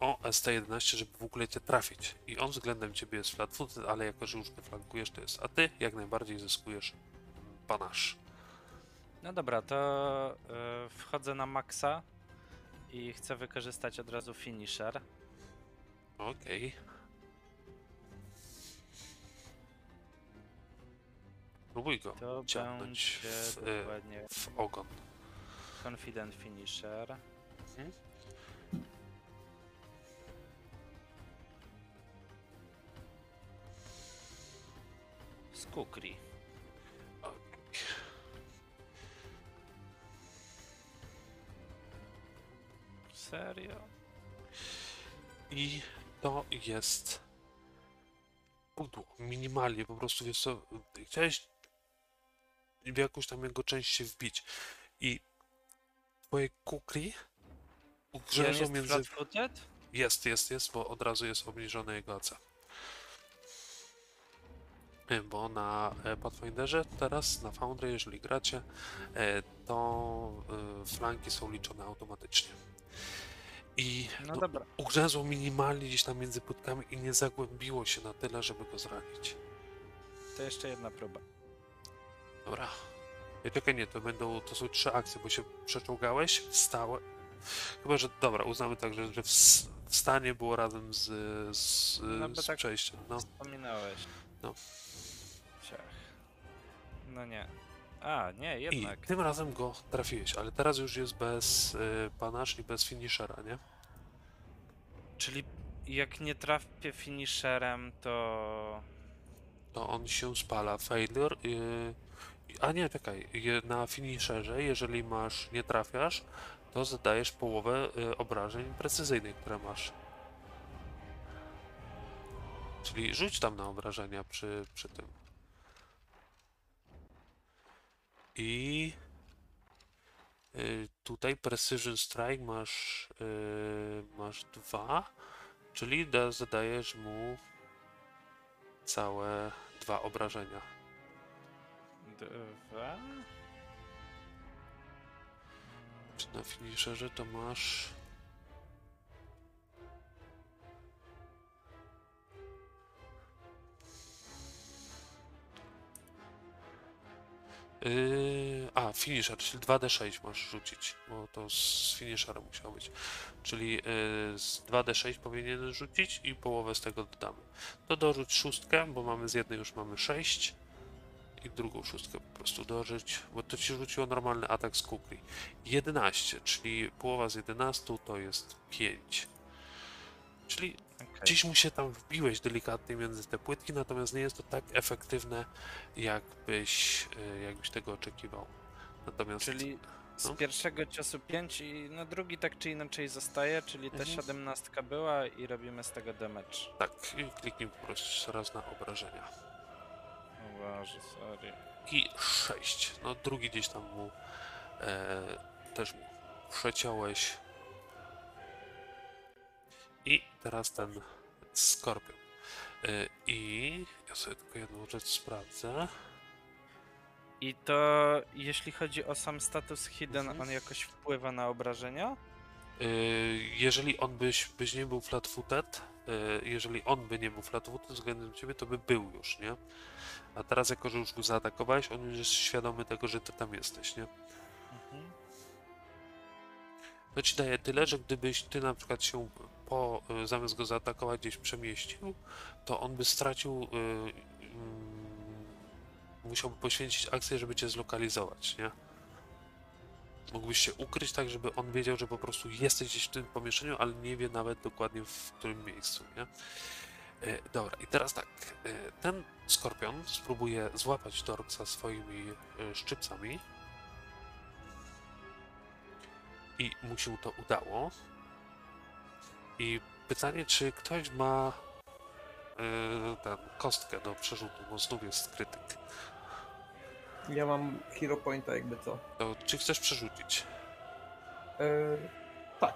o S T jedenaście, żeby w ogóle cię trafić. I on względem ciebie jest flatfooted, ale jako że już nie flankujesz, to jest. A ty jak najbardziej zyskujesz panasz. No dobra, to yy, wchodzę na maksa i chcę wykorzystać od razu finisher. Okej. Okay. Próbuj go to ciągnąć w, dokładnie... w ogon. Confident finisher. Hmm? Skukri. Okay. Serio? I to jest pudło. Minimalnie po prostu, wiesz co, chciałeś w jakąś tam jego część się wbić i twoje kukri grzeżą jest między... Jest, jest, jest, bo od razu jest obniżone jego A C. Bo na Pathfinderze teraz, na Foundry, jeżeli gracie, to flanki są liczone automatycznie. I no dobra, ugrzęzło minimalnie gdzieś tam między płytkami i nie zagłębiło się na tyle, żeby go zranić. To jeszcze jedna próba. Dobra. Czekaj, nie, to będą, to są trzy akcje, bo się przeczołgałeś, wstałeś. Chyba że, dobra, uznamy także, że wstanie było razem z, z, no, z tak przejściem. No, wspominałeś. No. No nie. A, nie, jednak. I tym razem go trafiłeś, ale teraz już jest bez y, panasz i bez finishera, nie? Czyli jak nie trafię finisherem, to... To on się spala. Failure. Y... A nie, czekaj. Na finisherze, jeżeli masz, nie trafiasz, to zadajesz połowę y, obrażeń precyzyjnych, które masz. Czyli rzuć tam na obrażenia przy, przy tym. I y, tutaj Precision Strike masz y, masz dwa, czyli da, zadajesz mu całe dwa obrażenia. Dwa? Na finisherze to masz... Yy, a, finisher, czyli dwa D sześć masz rzucić, bo to z finisherem musiało być. Czyli yy, z dwa D sześć powinien rzucić i połowę z tego dodamy. To dorzuć szóstkę, bo mamy z jednej już mamy sześć. I drugą szóstkę po prostu dożyć, bo to ci rzuciło normalny atak z kukli. jedenaście, czyli połowa z jedenastu to jest pięć. Czyli okay, gdzieś mu się tam wbiłeś delikatnie między te płytki, natomiast nie jest to tak efektywne, jakbyś, jakbyś tego oczekiwał. Natomiast, czyli no, z pierwszego ciosu pięć i na drugi tak czy inaczej zostaje, czyli ta mhm. siedemnastka była i robimy z tego damage. Tak, i kliknij po prostu raz na obrażenia. Sorry. I sześć. No drugi gdzieś tam mu e, też mu przeciąłeś. I teraz ten skorpion. E, I ja sobie tylko jedną rzecz sprawdzę. I to jeśli chodzi o sam status hidden, mhm. on jakoś wpływa na obrażenia? Jeżeli on byś, byś nie był flat-footed, jeżeli on by nie był flat-footed względem ciebie, to by był już, nie? A teraz, jako że już go zaatakowałeś, on już jest świadomy tego, że ty tam jesteś, nie? Mhm. No ci daje tyle, że gdybyś ty na przykład się po, zamiast go zaatakować gdzieś przemieścił, to on by stracił, yy, yy, musiałby poświęcić akcję, żeby cię zlokalizować, nie? Mógłbyś się ukryć tak, żeby on wiedział, że po prostu jesteś gdzieś w tym pomieszczeniu, ale nie wie nawet dokładnie w którym miejscu, nie? Yy, dobra, i teraz tak, yy, ten skorpion spróbuje złapać Dorksa swoimi yy, szczypcami i mu się to udało. I pytanie, czy ktoś ma yy, ten, kostkę do przerzutu, bo znów jest krytyk. Ja mam hero pointa, jakby co. To, czy chcesz przerzucić? Yy, tak.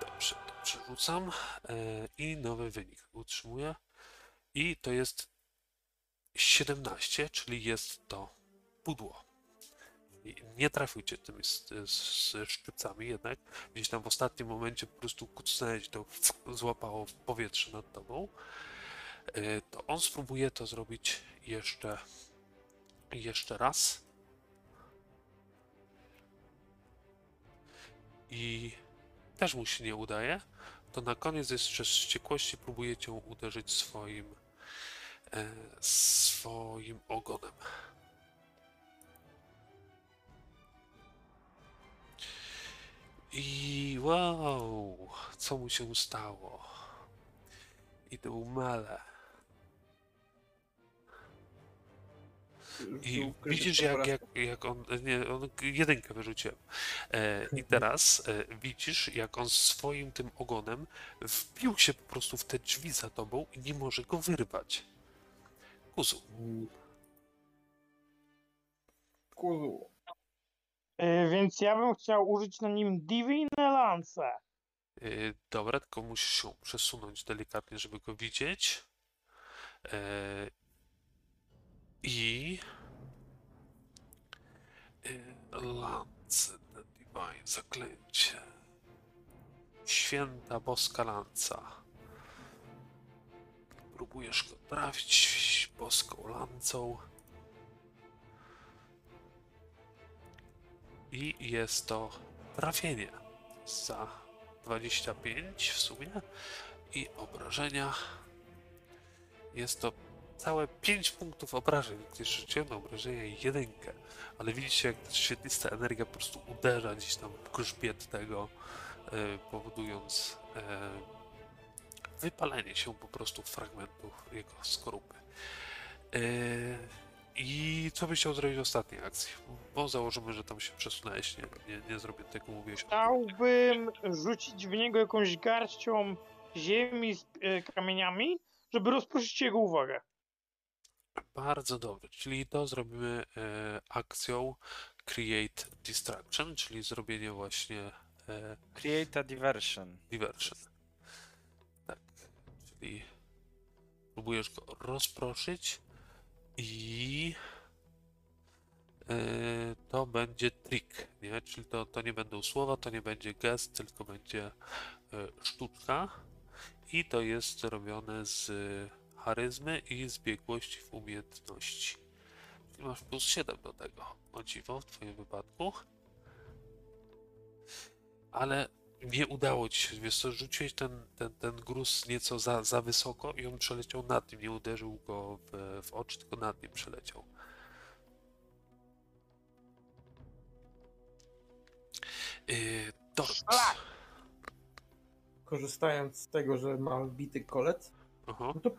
Dobrze, to przerzucam yy, i nowy wynik utrzymuję. I to jest siedemnaście, czyli jest to pudło. Nie trafił cię tymi z, z, z szczypcami jednak, gdzieś tam w ostatnim momencie po prostu kucnęłeś, to złapało w powietrze nad tobą. Yy, to on spróbuje to zrobić jeszcze, jeszcze raz. I też mu się nie udaje. To na koniec jeszcze z wściekłości próbuje cię uderzyć swoim, yy, swoim ogonem. I wow, co mu się stało? I to umale. I widzisz, jak, jak, jak on. Nie, on jedynkę wyrzuciłem. E, I teraz e, widzisz, jak on swoim tym ogonem wbił się po prostu w te drzwi za tobą i nie może go wyrwać. Kuzu. Kuzu. Yy, więc ja bym chciał użyć na nim Divine Lance. Yy, dobra, tylko musisz się przesunąć delikatnie, żeby go widzieć. Yy, I... Yy, Lance, the Divine, zaklęcie. Święta boska lanca. Próbujesz go trafić boską lancą. I jest to trafienie za dwadzieścia pięć w sumie i obrażenia. Jest to całe pięć punktów obrażeń, gdyż rzuciłem na obrażenia jedynkę. Ale widzicie, jak świetlista energia po prostu uderza gdzieś tam w grzbiet tego, yy, powodując yy, wypalenie się po prostu fragmentów jego skorupy. Yy, I co byś chciał zrobić w ostatniej akcji? Bo założymy, że tam się przesunęłeś, nie, nie, nie zrobię tego, mówię. Chciałbym rzucić w niego jakąś garścią ziemi z e, kamieniami, żeby rozproszyć jego uwagę. Bardzo dobrze, czyli to zrobimy e, akcją Create Distraction, czyli zrobienie właśnie... E, create a diversion. Diversion. Tak, czyli próbujesz go rozproszyć. I yy, to będzie trik, nie? Czyli to, to nie będą słowa, to nie będzie gest, tylko będzie yy, sztuczka. I to jest robione z charyzmy i z biegłości w umiejętności. I masz plus siedem do tego, o dziwo w twoim wypadku. Ale nie udało ci się, wiesz co, rzuciłeś ten, ten, ten gruz nieco za, za wysoko i on przeleciał nad nim, nie uderzył go w, w oczy, tylko nad nim przeleciał. Yy, Dorks. Korzystając z tego, że ma wbity kolec, uh-huh. no to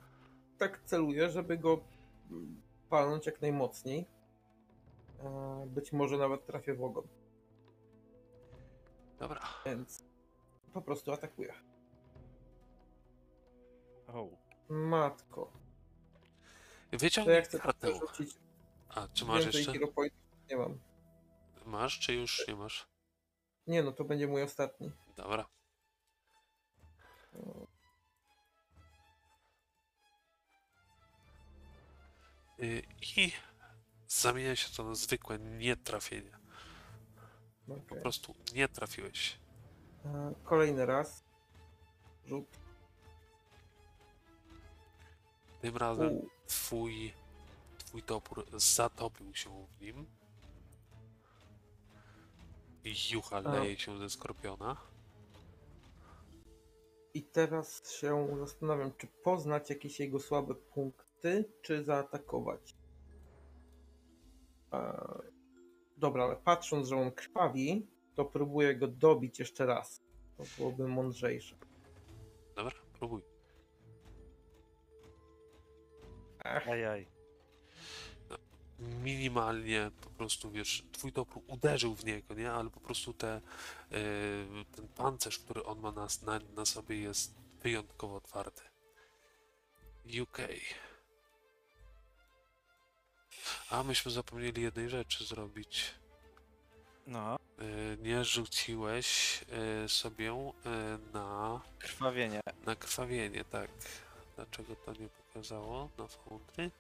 tak celuję, żeby go palnąć jak najmocniej. Być może nawet trafię w ogon. Dobra. Więc po prostu atakuje. Oh. Matko. Wyciągnij ja chcę kartę. Rzucić. A, czy masz więcej jeszcze? Nie mam. Masz, czy już nie masz? Nie, no to będzie mój ostatni. Dobra. I zamienia się to na zwykłe nietrafienie. Okay. Po prostu nie trafiłeś. Kolejny raz. Rzut. Tym razem U. twój twój topór zatopił się w nim. I jucha leje A. się ze skorpiona. I teraz się zastanawiam, czy poznać jakieś jego słabe punkty, czy zaatakować. Eee, dobra, ale patrząc, że on krwawi, to próbuję go dobić jeszcze raz. To byłoby mądrzejsze. Dobra, próbuj. Ach. Ajaj. No, minimalnie po prostu, wiesz, twój topór uderzył w niego, nie? Ale po prostu te, yy, ten pancerz, który on ma na, na, na sobie, jest wyjątkowo otwarty. Yukei. A myśmy zapomnieli jednej rzeczy zrobić. No. Yy, nie rzuciłeś yy, sobie yy, na... Krwawienie. Na krwawienie, tak. Dlaczego to nie pokazało na Foundry?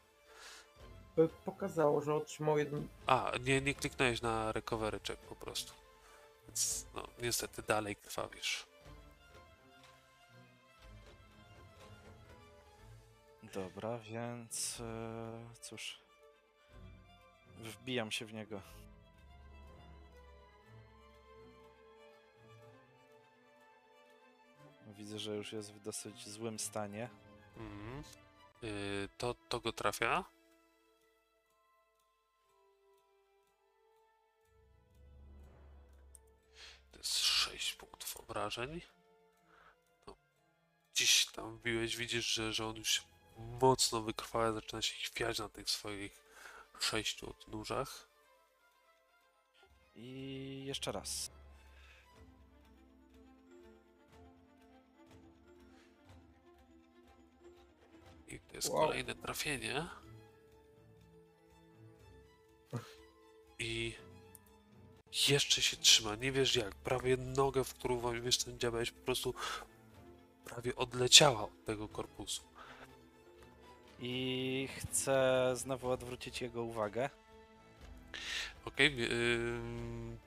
Pokazało, że otrzymał jeden... A, nie, nie kliknąłeś na recovery check po prostu. Więc no, niestety dalej krwawisz. Dobra, więc... Yy, cóż... Wbijam się w niego. Widzę, że już jest w dosyć złym stanie. Mm. Yy, to, to go trafia? To jest sześć punktów obrażeń. No. Dziś tam wbiłeś, widzisz, że, że on już mocno wykrwawia, zaczyna się chwiać na tych swoich sześciu odnóżach. I jeszcze raz. I to jest wow. kolejne trafienie. I jeszcze się trzyma, nie wiesz jak. Prawie nogę, w którą wam, wiesz, ten dziabeś po prostu prawie odleciała od tego korpusu. I chcę znowu odwrócić jego uwagę. Okej, okay, yy,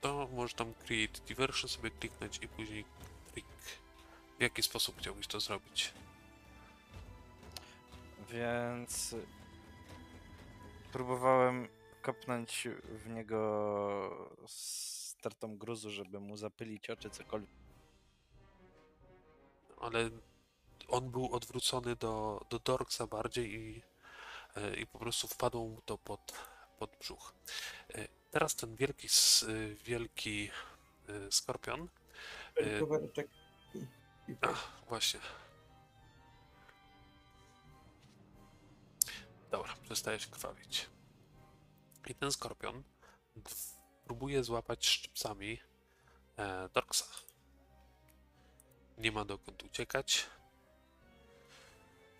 to może tam Create Diversion sobie kliknąć i później klik. W jaki sposób chciałbyś to zrobić? Więc próbowałem kopnąć w niego stertą gruzu, żeby mu zapylić oczy, cokolwiek. Ale on był odwrócony do, do Dorksa bardziej i, i po prostu wpadło mu to pod, pod brzuch. Teraz ten wielki, wielki skorpion... Ach, właśnie. Dobra, przestajesz krwawić. I ten skorpion próbuje złapać szczypcami Dorksa. Nie ma dokąd uciekać.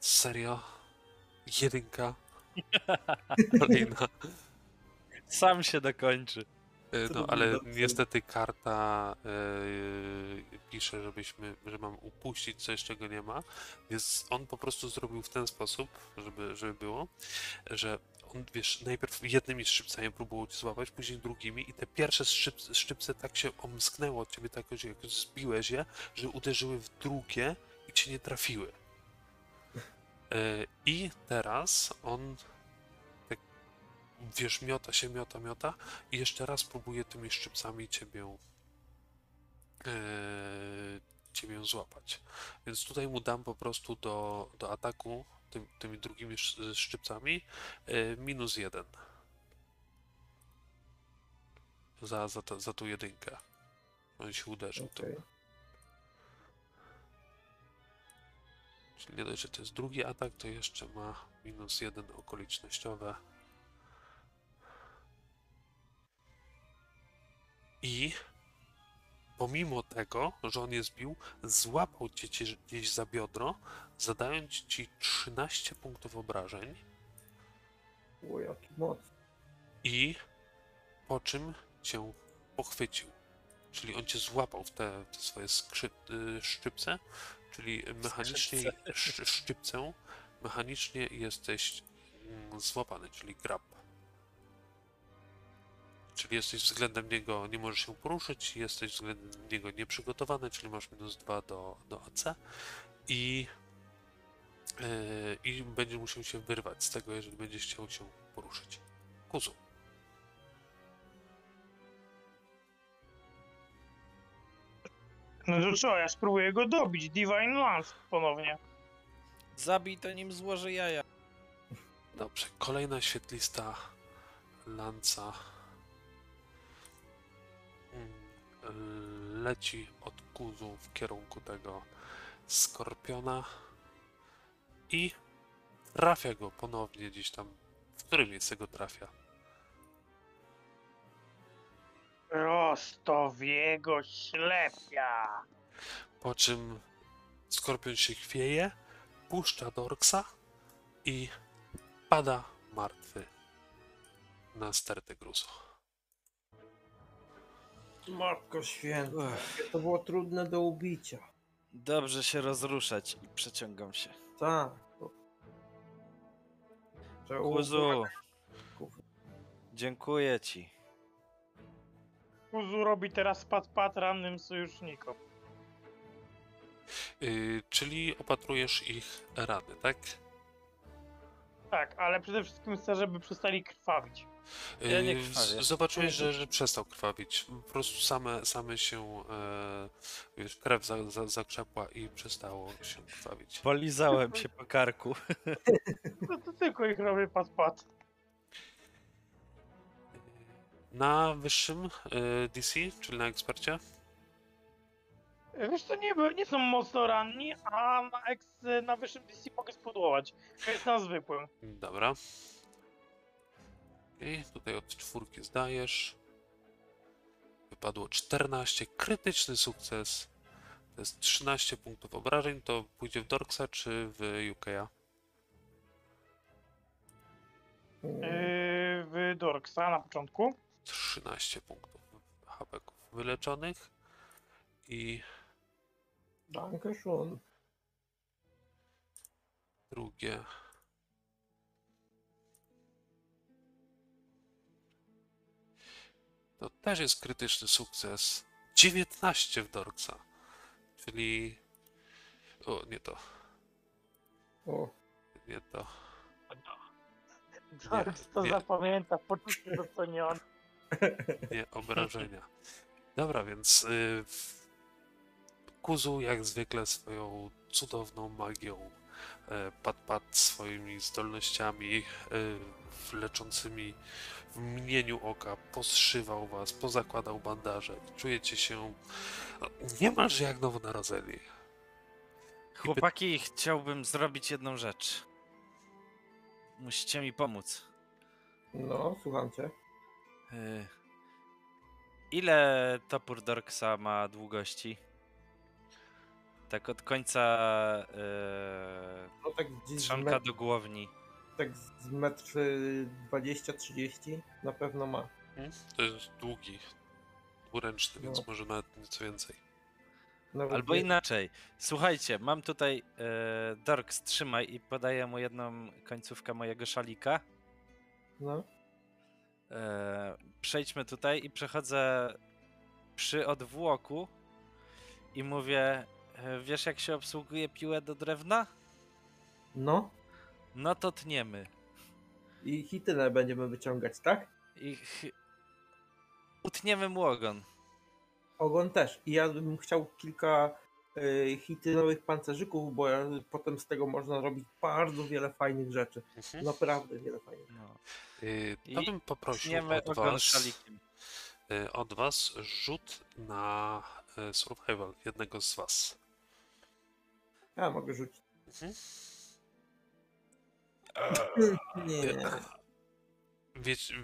Serio? Jedynka? Kolejna. Sam się dokończy. No ale niestety karta yy, pisze, żebyśmy, że mam upuścić coś, czego nie ma. Więc on po prostu zrobił w ten sposób, żeby, żeby było, że on, wiesz, najpierw jednymi szczypcami próbował cię złapać, później drugimi i te pierwsze szczypce, szczypce tak się omsknęło od ciebie, tak jak zbiłeś je, że uderzyły w drugie i cię nie trafiły. I teraz on, tak, wiesz, miota się, miota, miota i jeszcze raz próbuje tymi szczypcami ciebie, e, ciebie złapać. Więc tutaj mu dam po prostu do, do ataku ty, tymi drugimi szczypcami e, minus jeden. Za, za, za tą jedynkę. On się uderzył okay. tym. Czyli nie dość, że to jest drugi atak, to jeszcze ma minus jeden okolicznościowe. I pomimo tego, że on je zbił, złapał cię gdzieś za biodro, zadając ci trzynaście punktów obrażeń. O, jaki moc. I po czym cię pochwycił. Czyli on cię złapał w te, te swoje skrzyp, szczypce. Czyli mechanicznie szczypcę, mechanicznie jesteś złapany, czyli grab. Czyli jesteś względem niego, nie możesz się poruszyć, jesteś względem niego nieprzygotowany, czyli masz minus dwa do, do A C i, yy, i będziesz musiał się wyrwać z tego, jeżeli będziesz chciał się poruszyć. Kuzu. No to co, ja spróbuję go dobić, Divine Lance ponownie. Zabij to, nim złoży jaja. Dobrze, kolejna świetlista lanca leci od Kuzu w kierunku tego skorpiona i trafia go ponownie gdzieś tam, w którym miejscu go trafia. Prosto w jego ślepia. Po czym skorpion się chwieje, puszcza Dorksa i pada martwy na stertę gruzu. Matko święta, to było trudne do ubicia. Dobrze się rozruszać i przeciągam się. Tak. Kuzu, dziękuję ci. Kuzu robi teraz pat-pat rannym sojusznikom. Yy, czyli opatrujesz ich rany, tak? Tak, ale przede wszystkim chcę, żeby przestali krwawić. Ja nie krwawię. Zobaczyłeś, że, że przestał krwawić. Po prostu same, same się e, wiesz, krew za, za, zakrzepła i przestało się krwawić. Polizałem się po karku. No to tylko ich robię pat-pat. Na wyższym e, D C, czyli na ekspercie? Wiesz co, nie, nie są mocno ranni, a na, eks, na wyższym D C mogę spudłować. To jest na zwykłym. Dobra. I tutaj od czwórki zdajesz. Wypadło czternaście. Krytyczny sukces. To jest trzynaście punktów obrażeń. To pójdzie w Dorksa czy w Yukeya? Yy, w Dorksa na początku. trzynaście punktów hapeków wyleczonych. I... Danke schon. Drugie. To też jest krytyczny sukces. dziewiętnaście w Dorksa. Czyli... O, nie to. O. Nie to. Dorks to nie. Zapamięta, poczucie docenione. Nie, obrażenia. Dobra, więc... Yy, Kuzu jak zwykle swoją cudowną magią, pat-pat swoimi zdolnościami leczącymi w mgnieniu oka poszywał was, pozakładał bandaże. Czujecie się niemalże jak nowonarodzeni. Chłopaki, chciałbym zrobić jedną rzecz. Musicie mi pomóc. No, słucham cię. Ile topór Dorksa ma długości? Tak od końca yy, no tak trzonka metr, do głowni. Tak z metr dwadzieścia trzydzieści na pewno ma. Hmm? To jest długi, dwuręczny, no. Więc może nawet nieco więcej. Nawet Albo nie. Inaczej. Słuchajcie, mam tutaj yy, Dorks, trzymaj i podaję mu jedną końcówkę mojego szalika. No. Yy, przejdźmy tutaj i przechodzę przy odwłoku i mówię... Wiesz, jak się obsługuje piłę do drewna? No. No to tniemy. I hitynę będziemy wyciągać, tak? I chy... utniemy mu ogon. Ogon też. I ja bym chciał kilka y, hitynowych pancerzyków, bo ja, potem z tego można robić bardzo wiele fajnych rzeczy. Mhm. Naprawdę wiele fajnych. No. Yy, to I bym poprosił od was, yy, od was rzut na yy, survival jednego z was. Ja mogę rzucić. Mhm. Nie. Wiecie,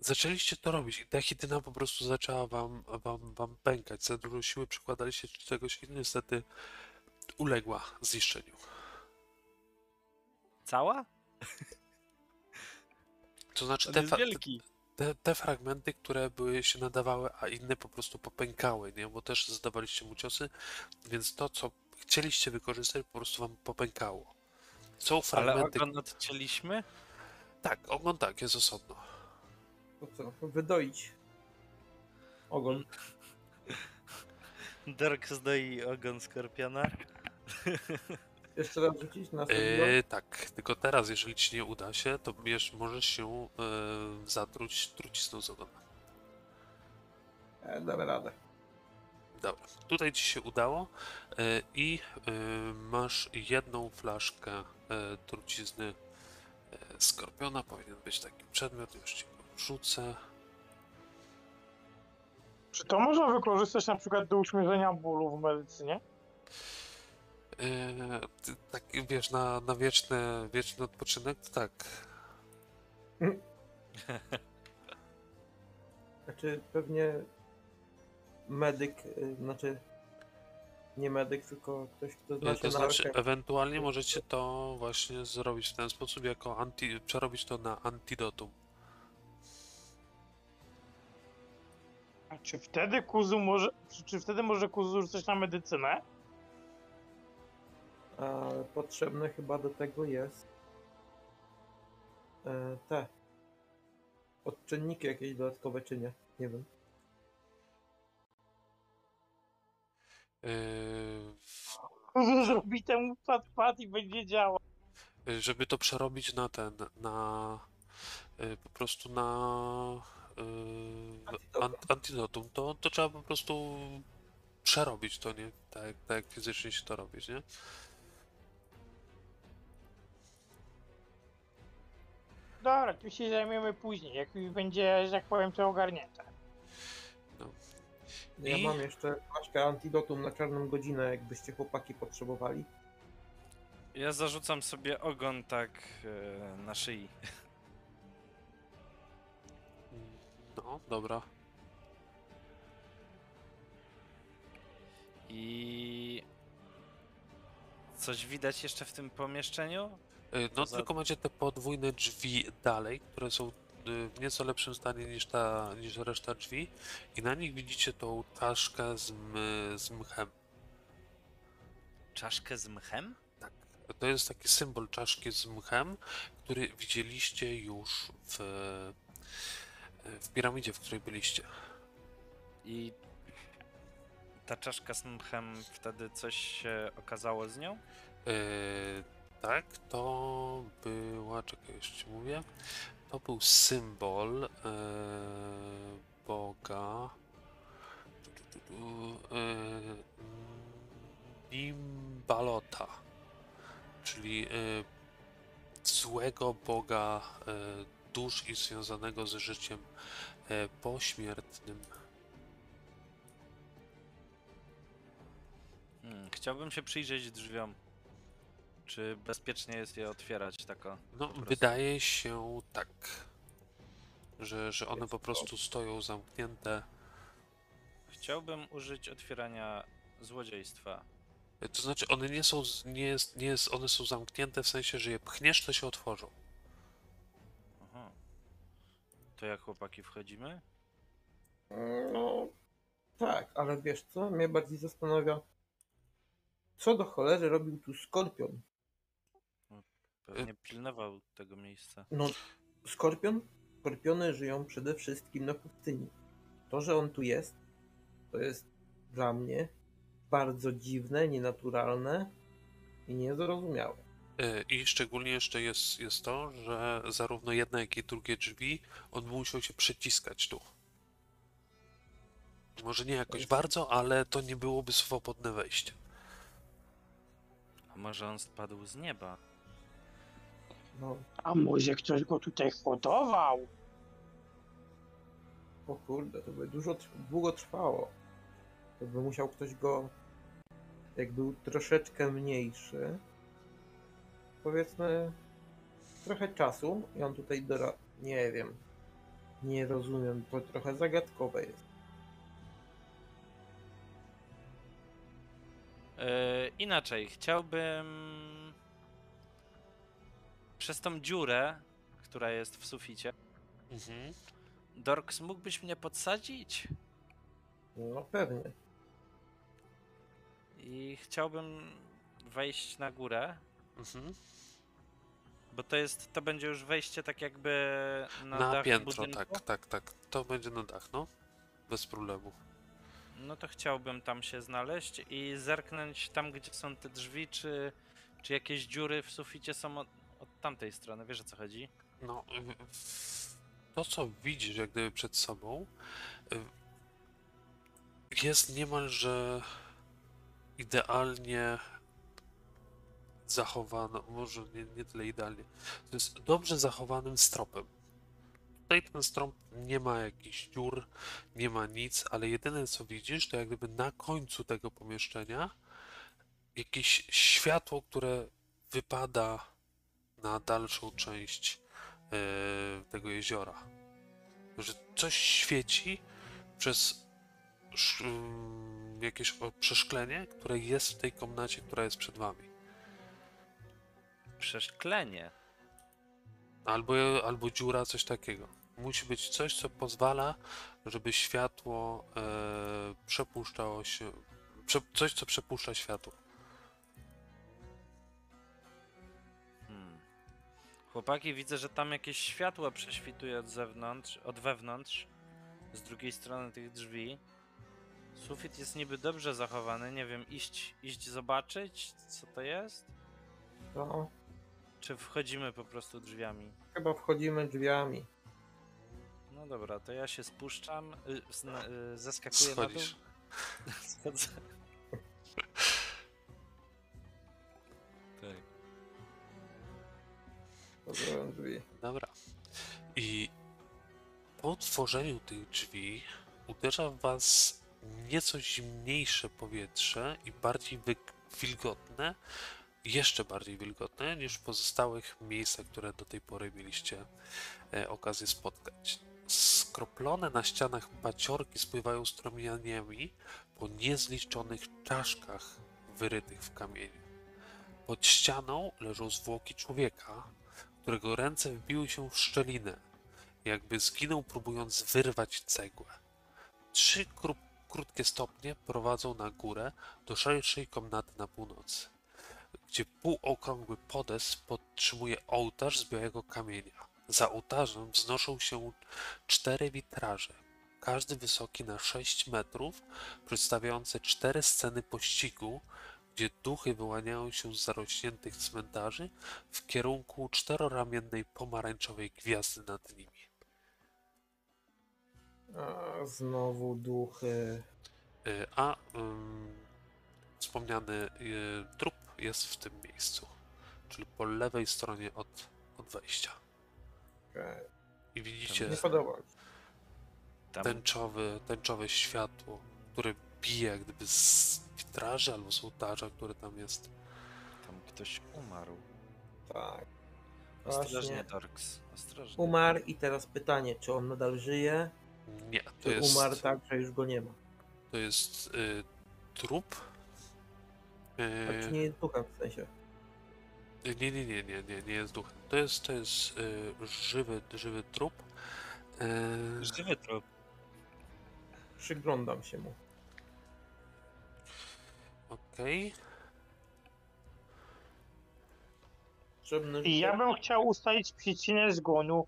zaczęliście to robić i ta hityna po prostu zaczęła wam, wam, wam pękać. Za dużo siły przykładaliście do czegoś i niestety uległa zniszczeniu. Cała? To znaczy te, fa te, te fragmenty, które były się nadawały, a inne po prostu popękały, nie? Bo też zadawaliście mu ciosy, więc to, co chcieliście wykorzystać, po prostu wam popękało. Są fragmenty... Ale ogon odcięliśmy? Tak, ogon tak, jest osobno. To co? Wydoić. Ogon. Dorks zdoi ogon skorpiona. Jeszcze raz rzucić na eee, tak, tylko teraz, jeżeli ci nie uda się, to bierz, możesz się e, zatruć trucizną z ogona. E, damy radę. Dobra, tutaj ci się udało e, i e, masz jedną flaszkę e, trucizny e, skorpiona. Powinien być taki przedmiot, już ci go wrzucę. Czy to można wykorzystać na przykład do uśmierzenia bólu w medycynie? Yy, tak, wiesz, na, na wieczny, wieczny odpoczynek, tak. Mm. Znaczy, pewnie medyk, znaczy nie medyk, tylko ktoś, kto zna się to na znaczy, rękę. Ewentualnie możecie to właśnie zrobić w ten sposób, jako anti, przerobić to na antidotum. A czy wtedy Kuzu może, czy, czy wtedy może Kuzu rzucać na medycynę? A potrzebne chyba do tego jest e, te odczynniki jakieś dodatkowe, czy nie? Nie wiem. Yy... Zrobi temu pad pad i będzie działał. Żeby to przerobić na ten, na yy, po prostu na yy, antidotum, antidotum to, to trzeba po prostu przerobić to, nie? Tak, tak jak fizycznie się to robić, nie? Dobra, tu się zajmiemy później, jak już będzie, że tak powiem, to ogarnięte. No. Ja I... mam jeszcze flaszkę antidotum na czarną godzinę, jakbyście chłopaki potrzebowali. Ja zarzucam sobie ogon tak yy, na szyi. No, dobra. I... coś widać jeszcze w tym pomieszczeniu? No za... tylko macie te podwójne drzwi dalej, które są w nieco lepszym stanie niż, ta, niż reszta drzwi i na nich widzicie tą czaszkę z, m, z mchem. Czaszkę z mchem? Tak, to jest taki symbol czaszki z mchem, który widzieliście już w, w piramidzie, w której byliście. I ta czaszka z mchem, wtedy coś się okazało z nią? Yy... Tak, to była, czekaj, jeszcze mówię, to był symbol e, boga Mimbalota, e, czyli e, złego boga e, dusz i związanego z życiem e, pośmiertnym. Hmm, chciałbym się przyjrzeć drzwiom. Czy bezpiecznie jest je otwierać tako? No, wydaje się tak, że, że one po prostu stoją zamknięte. Chciałbym użyć otwierania złodziejstwa. To znaczy, one nie są, nie jest, nie jest, one są zamknięte w sensie, że je pchniesz, to się otworzą. Aha. To jak, chłopaki, wchodzimy? No, tak, ale wiesz co, mnie bardziej zastanawia, co do cholery robił tu skorpion? Pewnie pilnował tego miejsca. No, skorpion? Skorpiony żyją przede wszystkim na pustyni. To, że on tu jest, to jest dla mnie bardzo dziwne, nienaturalne i niezrozumiałe. I szczególnie jeszcze jest, jest to, że zarówno jedna, jak i drugie drzwi, on musiał się przeciskać tu. Może nie jakoś bardzo, ale to nie byłoby swobodne wejście. Może on spadł z nieba. No. A może ktoś go tutaj hodował? O kurde, to by dużo, długo trwało. To by musiał ktoś go... Jak był troszeczkę mniejszy... Powiedzmy... Trochę czasu i on tutaj dora... Nie wiem. Nie rozumiem, to trochę zagadkowe jest. Inaczej, chciałbym przez tą dziurę, która jest w suficie, mhm. Dorks, mógłbyś mnie podsadzić? No pewnie. I chciałbym wejść na górę, mhm. Bo to jest, to będzie już wejście tak jakby na, na dach piętro, budynku? tak, tak, tak. To będzie na dach, no. Bez problemu. No to chciałbym tam się znaleźć i zerknąć tam, gdzie są te drzwi, czy, czy jakieś dziury w suficie są od, od tamtej strony, wiesz o co chodzi? No, to co widzisz jak gdyby przed sobą, jest niemalże idealnie zachowana, może nie, nie tyle idealnie, to jest dobrze zachowanym stropem. Tutaj ten strop nie ma jakichś dziur, nie ma nic, ale jedyne co widzisz, to jak gdyby na końcu tego pomieszczenia jakieś światło, które wypada na dalszą część yy, tego jeziora. Że coś świeci przez sz, yy, jakieś przeszklenie, które jest w tej komnacie, która jest przed wami. Przeszklenie? Albo, albo dziura, coś takiego. Musi być coś, co pozwala, żeby światło e, przepuszczało się. Prze, coś, co przepuszcza światło. Hmm. Chłopaki, widzę, że tam jakieś światło prześwituje od zewnątrz, od wewnątrz, z drugiej strony tych drzwi. Sufit jest niby dobrze zachowany. Nie wiem, iść, iść zobaczyć, co to jest? No. Czy wchodzimy po prostu drzwiami? Chyba wchodzimy drzwiami. No dobra, to ja się spuszczam, zeskakuję Schodzisz. na dół. Schodzę. Tak. Otwieram drzwi. Dobra. I po otworzeniu tych drzwi uderza w was nieco zimniejsze powietrze i bardziej wilgotne, jeszcze bardziej wilgotne niż w pozostałych miejscach, które do tej pory mieliście okazję spotkać. Skroplone na ścianach paciorki spływają strumieniami po niezliczonych czaszkach wyrytych w kamieniu. Pod ścianą leżą zwłoki człowieka, którego ręce wbiły się w szczelinę, jakby zginął próbując wyrwać cegłę. Trzy kró- krótkie stopnie prowadzą na górę do szerszej komnaty na północy, gdzie półokrągły podes podtrzymuje ołtarz z białego kamienia. Za ołtarzem wznoszą się cztery witraże, każdy wysoki na sześć metrów, przedstawiające cztery sceny pościgu, gdzie duchy wyłaniają się z zarośniętych cmentarzy w kierunku czteroramiennej pomarańczowej gwiazdy nad nimi. A, znowu duchy. A um, wspomniany y, trup jest w tym miejscu, czyli po lewej stronie od, od wejścia. I widzicie tęczowe, tęczowe światło, które bije jak gdyby z witraży albo z ołtarza, który tam jest. Tam ktoś umarł. Tak. Ostrożnie, Dorks. Ostrożnie. Umarł i teraz pytanie, czy on nadal żyje? Nie, to czy jest... umarł tak, że już go nie ma? To jest y, trup. Y... A czy nie jest duchem w sensie? Nie, nie, nie, nie, nie, nie jest duchem. To jest, to jest yy, żywy, żywy trup. Yy... Żywy trup. Przyglądam się mu. Okej. Okay. I ja bym chciał ustalić przyczynę zgonu.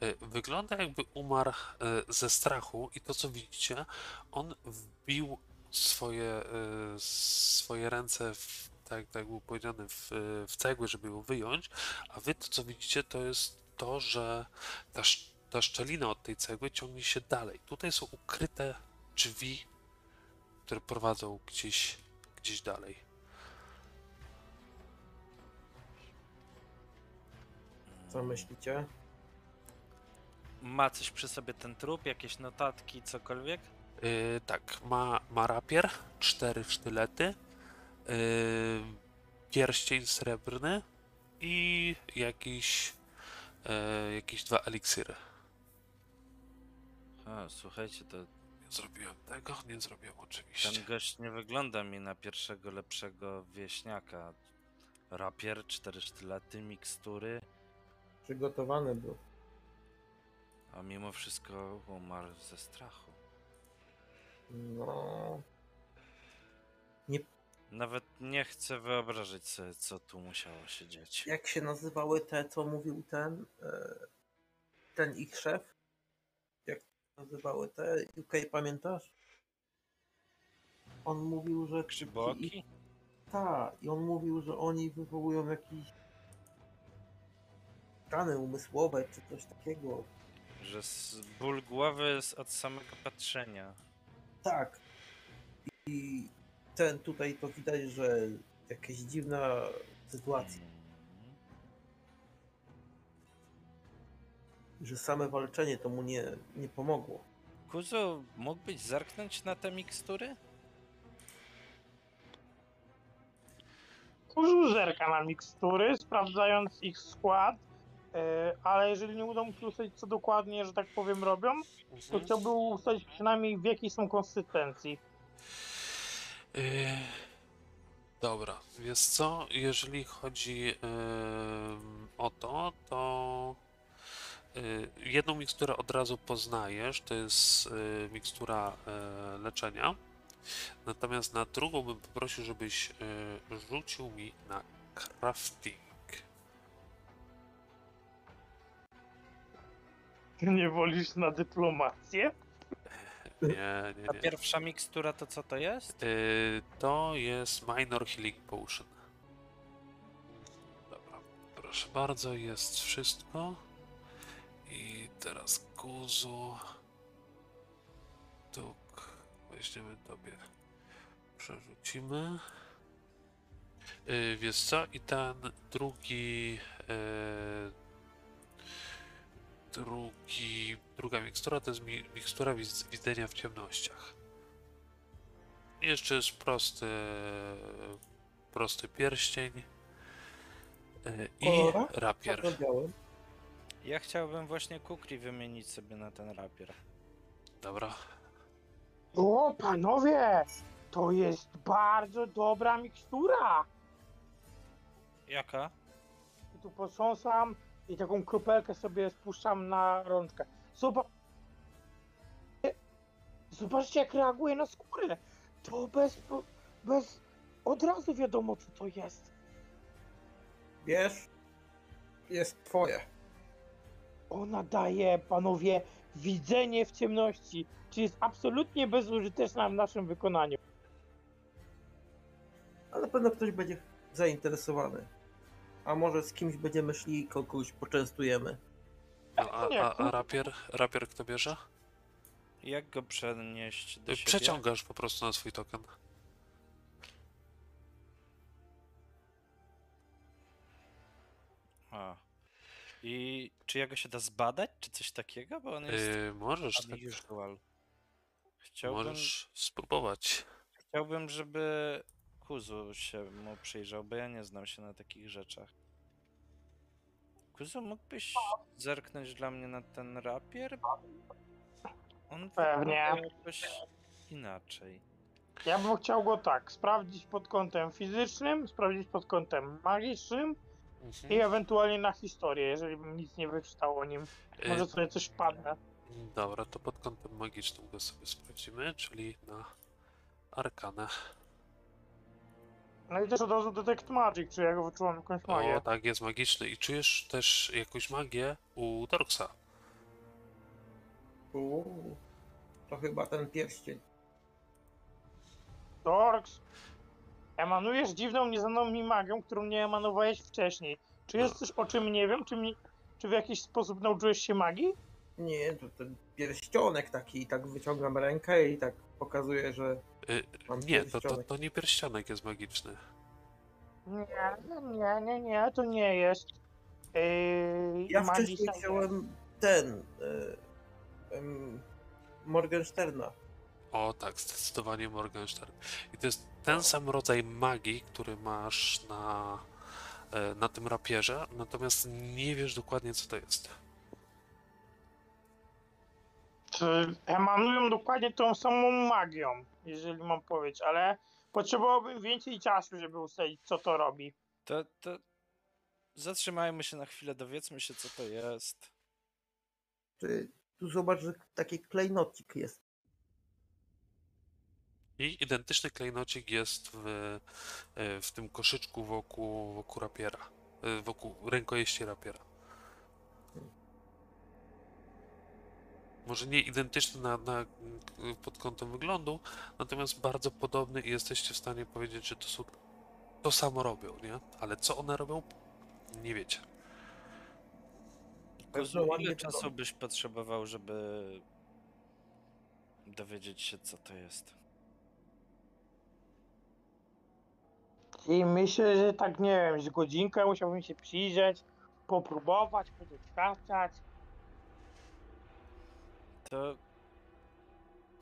Yy, wygląda jakby umarł yy, ze strachu i to co widzicie, on wbił swoje, yy, swoje ręce w tak, tak było powiedziane, w, w cegły, żeby ją wyjąć, a wy to co widzicie to jest to, że ta, ta szczelina od tej cegły ciągnie się dalej. Tutaj są ukryte drzwi, które prowadzą gdzieś, gdzieś dalej. Co myślicie? Ma coś przy sobie ten trup, jakieś notatki, cokolwiek? Yy, tak, ma, ma rapier, cztery sztylety, Yy, pierścień srebrny i jakieś, yy, jakieś dwa eliksiry. A, słuchajcie, to... Nie zrobiłem tego? Nie zrobiłem oczywiście. Ten gość nie wygląda mi na pierwszego lepszego wieśniaka. Rapier, cztery sztylety, mikstury. Przygotowany był. A mimo wszystko umarł ze strachu. No... Nie... Nawet nie chcę wyobrazić sobie, co tu musiało się dziać. Jak się nazywały te, co mówił ten, ten ich szef? Jak nazywały te? Yukei, pamiętasz? On mówił, że... Krzyboki? Tak, i on mówił, że oni wywołują jakieś stany umysłowe czy coś takiego. Że ból głowy jest od samego patrzenia. Tak. I ten tutaj to widać, że jakaś dziwna sytuacja. Że same walczenie to mu nie, nie pomogło. Kuzu, mógłbyś zerknąć na te mikstury? Kuzu zerka na mikstury, sprawdzając ich skład, yy, ale jeżeli nie uda mu się ustalić, co dokładnie, że tak powiem, robią, to chciałby ustalić przynajmniej, w jakiej są konsystencji. Yy, dobra, wiesz co, jeżeli chodzi yy, o to, to yy, jedną miksturę od razu poznajesz, to jest yy, mikstura yy, leczenia. Natomiast na drugą bym poprosił, żebyś yy, rzucił mi na crafting. Ty nie wolisz na dyplomację? Nie, nie, nie. A pierwsza mikstura to co to jest? Yy, to jest Minor Healing Potion. Dobra, proszę bardzo, jest wszystko. I teraz Kuzu. Tuk. Weźmiemy tobie. Przerzucimy. Yy, wiesz co? I ten drugi... Yy, drugi... Druga mikstura to jest mi, mikstura wiz, widzenia w ciemnościach. Jeszcze jest prosty... Prosty pierścień. Yy, I rapier. Ja chciałbym właśnie kukli wymienić sobie na ten rapier. Dobra. O, panowie! To jest bardzo dobra mikstura! Jaka? I tu posąsam i taką kropelkę sobie spuszczam na rączkę. Zobacz... Zobaczcie, jak reaguje na skórę! To bez... bez... Od razu wiadomo, co to jest. Wiesz? Jest twoje. Ona daje, panowie, widzenie w ciemności, czyli jest absolutnie bezużyteczna w naszym wykonaniu. Ale na pewno ktoś będzie zainteresowany. A może z kimś będziemy szli i kogoś poczęstujemy. A, a, a, a rapier? Rapier kto bierze? Jak go przenieść do siebie? Przeciągasz po prostu na swój token. A. I czy jego się da zbadać, czy coś takiego? Bo on jest. Yy, możesz. Unusual. Chciałbym... Możesz spróbować. Chciałbym, żeby Kuzu się mu przyjrzał, bo ja nie znam się na takich rzeczach. Kuzu, mógłbyś zerknąć dla mnie na ten rapier? On pewnie jakoś inaczej. Ja bym chciał go tak sprawdzić pod kątem fizycznym, sprawdzić pod kątem magicznym. I ewentualnie na historię, jeżeli bym nic nie wyczytał o nim. Może sobie coś padnę. Dobra, to pod kątem magicznym go sobie sprawdzimy, czyli na arkanę. No i też od razu detect magic, czy ja go wyczułam jakąś magię. O tak, jest magiczny. I czujesz też jakąś magię u Dorksa. Uuu, to chyba ten pierścień. Dorks! Emanujesz dziwną, nieznaną mi magią, którą nie emanowałeś wcześniej. Czy jest coś, o czym nie wiem? Czy, mi, czy w jakiś sposób nauczyłeś się magii? Nie, to ten pierścionek taki, i tak wyciągam rękę i tak pokazuję, że yy, mam Nie, to, to, to nie pierścionek jest magiczny. Nie, nie, nie, nie, to nie jest. Yy, ja wcześniej chciałem ten... Yy, yy, Morgensterna. O tak, zdecydowanie Morgenstern. I to jest ten sam rodzaj magii, który masz na, na tym rapierze, natomiast nie wiesz dokładnie, co to jest. Czy emanują dokładnie tą samą magią, jeżeli mam powiedzieć, ale potrzebowałbym więcej czasu, żeby ustalić, co to robi. To, to... Zatrzymajmy się na chwilę, dowiedzmy się, co to jest. Ty, tu zobacz, że taki klejnotik jest. I identyczny klejnocik jest w, w tym koszyczku wokół, wokół rapiera, wokół rękojeści rapiera. Może nie identyczny na, na, pod kątem wyglądu, natomiast bardzo podobny i jesteście w stanie powiedzieć, że to, są, to samo robią, nie? Ale co one robią, nie wiecie. Kuzu, ile czasu byś potrzebował, żeby dowiedzieć się, co to jest? I myślę, że tak, nie wiem, z godzinkę musiałbym się przyjrzeć, popróbować, podoświadczać. To...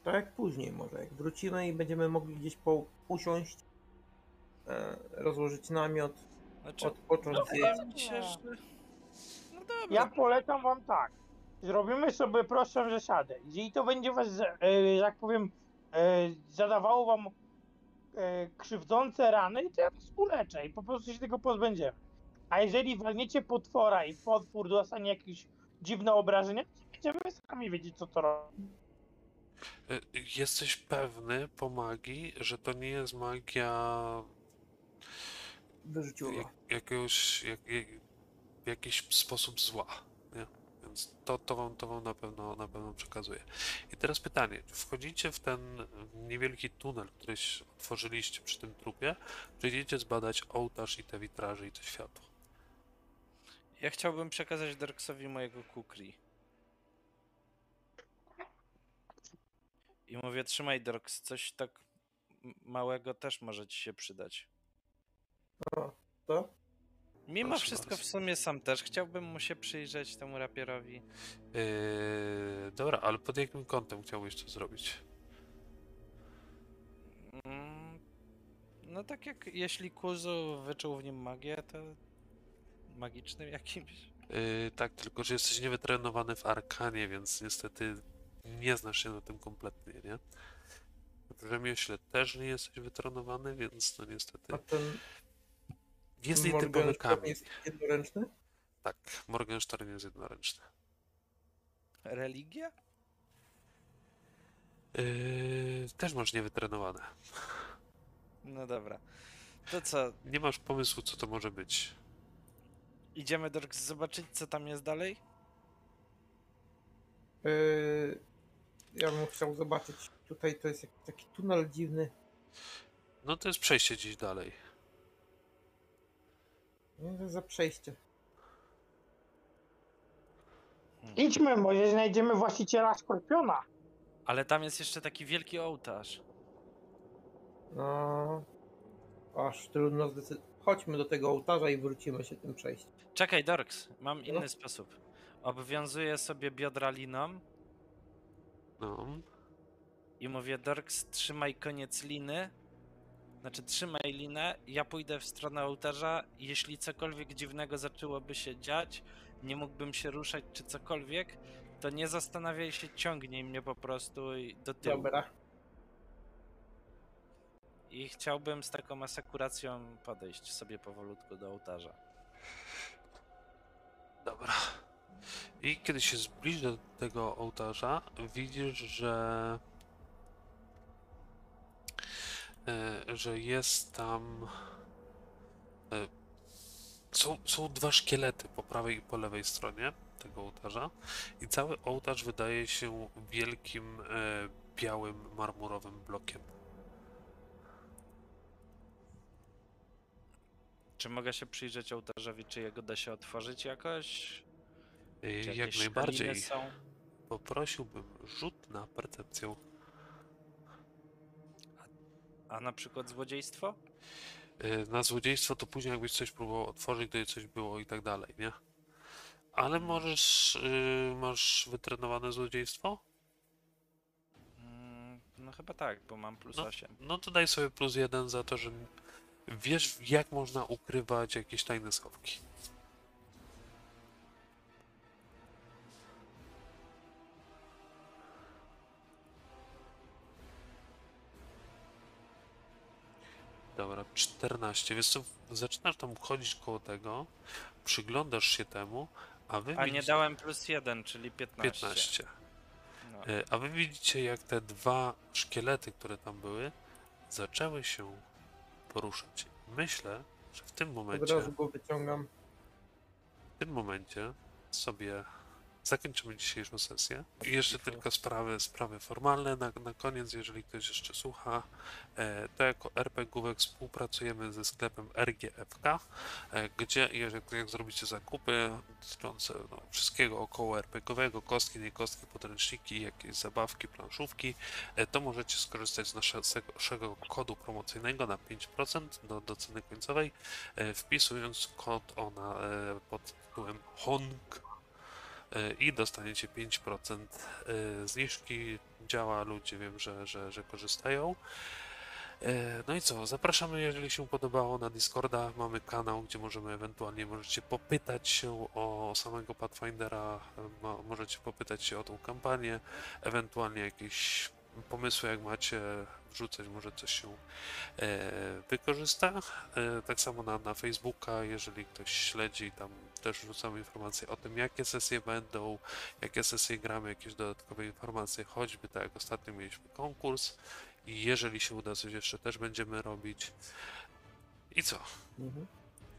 Tak później może, jak wrócimy i będziemy mogli gdzieś po, usiąść, e, rozłożyć namiot, znaczy, odpocząć. No, się, że... no dobra. Ja polecam wam tak, zrobimy sobie prostą zasadę. Jeżeli to będzie was, e, jak powiem, e, zadawało wam e, krzywdzące rany, to ja was uleczę i po prostu się tego pozbędziemy. A jeżeli walniecie potwora i potwór dostanie jakieś dziwne obrażenia, będziemy sami wiedzieć, co to robi. Jesteś pewny po magii, że to nie jest magia jak, jakiegoś, jak, jak, w jakiś sposób zła, nie? Więc to, to wam, to wam na pewno, na pewno przekazuje. I teraz pytanie, wchodzicie w ten niewielki tunel, który otworzyliście przy tym trupie, czy idziecie zbadać ołtarz i te witraże i to światło? Ja chciałbym przekazać Dorksowi mojego kukri. I mówię, trzymaj Dorks, coś tak małego też może ci się przydać. O, to? Mimo proszę wszystko bardzo. W sumie sam też chciałbym mu się przyjrzeć, temu rapierowi. Yy, dobra, ale pod jakim kątem chciałbyś to zrobić? Mm, no tak jak jeśli Kuzu wyczuł w nim magię, to magicznym jakimś. Yy, tak, tylko że jesteś niewytrenowany w arkanie, więc niestety... Nie znasz się na tym kompletnie, nie? W rzemiośle też nie jesteś wytrenowany, więc no niestety... A ten... Jest Morgenstern jest jednoręczny? Tak, Morgenstern jest jednoręczny. Religia? Yy, też masz niewytrenowane. No dobra. To co? Nie masz pomysłu, co to może być. Idziemy, Dorks, zobaczyć, co tam jest dalej? Yy... Ja bym chciał zobaczyć, tutaj to jest jakiś taki tunel dziwny. No to jest przejście gdzieś dalej. Nie, to za przejście. Idźmy, może znajdziemy właściciela skorpiona. Ale tam jest jeszcze taki wielki ołtarz. No... Aż trudno zdecydować. Chodźmy do tego ołtarza i wrócimy się tym przejściem. Czekaj, Dorks, mam inny no. sposób. Obwiązuję sobie biodra liną. No. I mówię, Dorks, trzymaj koniec liny. Znaczy, trzymaj linę, ja pójdę w stronę ołtarza. Jeśli cokolwiek dziwnego zaczęłoby się dziać, nie mógłbym się ruszać czy cokolwiek, to nie zastanawiaj się, ciągnij mnie po prostu do tyłu. Dobra. I chciałbym z taką asekuracją podejść sobie powolutku do ołtarza. Dobra. I kiedy się zbliżysz do tego ołtarza, widzisz, że, że jest tam, są, są dwa szkielety po prawej i po lewej stronie tego ołtarza i cały ołtarz wydaje się wielkim, białym, marmurowym blokiem. Czy mogę się przyjrzeć ołtarzowi, czy jego da się otworzyć jakoś? Jak najbardziej. Są? Poprosiłbym rzut na percepcję. A, a na przykład złodziejstwo? Yy, na złodziejstwo to później jakbyś coś próbował otworzyć, gdyby coś było i tak dalej, nie? Ale możesz, yy, masz wytrenowane złodziejstwo? Mm, no chyba tak, bo mam plus no, osiem. No to daj sobie plus jeden za to, że wiesz, jak można ukrywać jakieś tajne schowki. Dobra, czternaście, więc co, zaczynasz tam chodzić koło tego, przyglądasz się temu, a wy... A widzicie... nie dałem plus jeden, czyli piętnaście. piętnaście. No. A wy widzicie, jak te dwa szkielety, które tam były, zaczęły się poruszać. Myślę, że w tym momencie... Od razu go wyciągam. W tym momencie sobie zakończymy dzisiejszą sesję. I jeszcze tylko sprawy, sprawy formalne. Na, na koniec, jeżeli ktoś jeszcze słucha, to jako RPGówek współpracujemy ze sklepem R G F K, gdzie jeżeli jak zrobicie zakupy dotyczące no, wszystkiego około RPGowego, kostki, nie kostki, podręczniki, jakieś zabawki, planszówki, to możecie skorzystać z naszego kodu promocyjnego na pięć procent do, do ceny końcowej, wpisując kod ona pod tytułem HONK. I dostaniecie pięć procent zniżki. Działa, ludzie wiem, że, że, że korzystają. No i co, zapraszamy, jeżeli się podobało, na Discorda. Mamy kanał, gdzie możemy ewentualnie możecie popytać się o samego Pathfindera, możecie popytać się o tą kampanię, ewentualnie jakieś pomysły, jak macie wrzucać, może coś się e, wykorzysta. E, tak samo na, na Facebooka, jeżeli ktoś śledzi, tam też wrzucamy informacje o tym, jakie sesje będą, jakie sesje gramy, jakieś dodatkowe informacje, choćby tak jak ostatnio mieliśmy konkurs i jeżeli się uda, coś jeszcze też będziemy robić. I co? Mhm.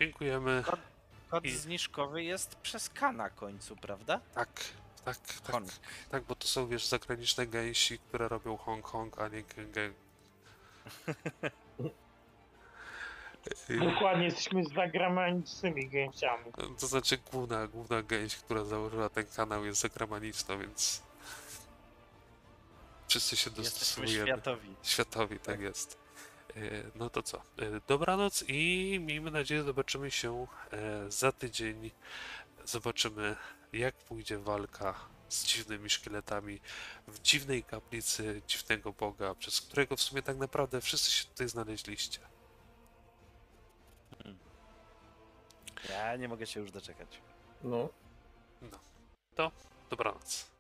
Dziękujemy. Kod, kod I... zniżkowy jest przez K na końcu, prawda? Tak. Tak, tak, tak, bo to są, wiesz, zagraniczne gęsi, które robią Hong Kong, a nie gęgę. Dokładnie, jesteśmy zagranicznymi gęsiami. To znaczy główna, główna gęś, która założyła ten kanał, jest zagraniczna, więc wszyscy się dostosujemy. Jesteśmy światowi. Światowi, tak, tak jest. No to co, dobranoc i miejmy nadzieję, zobaczymy się za tydzień. Zobaczymy, jak pójdzie walka z dziwnymi szkieletami w dziwnej kaplicy dziwnego boga, przez którego w sumie tak naprawdę wszyscy się tutaj znaleźliście. Ja nie mogę się już doczekać. No. No. To dobranoc.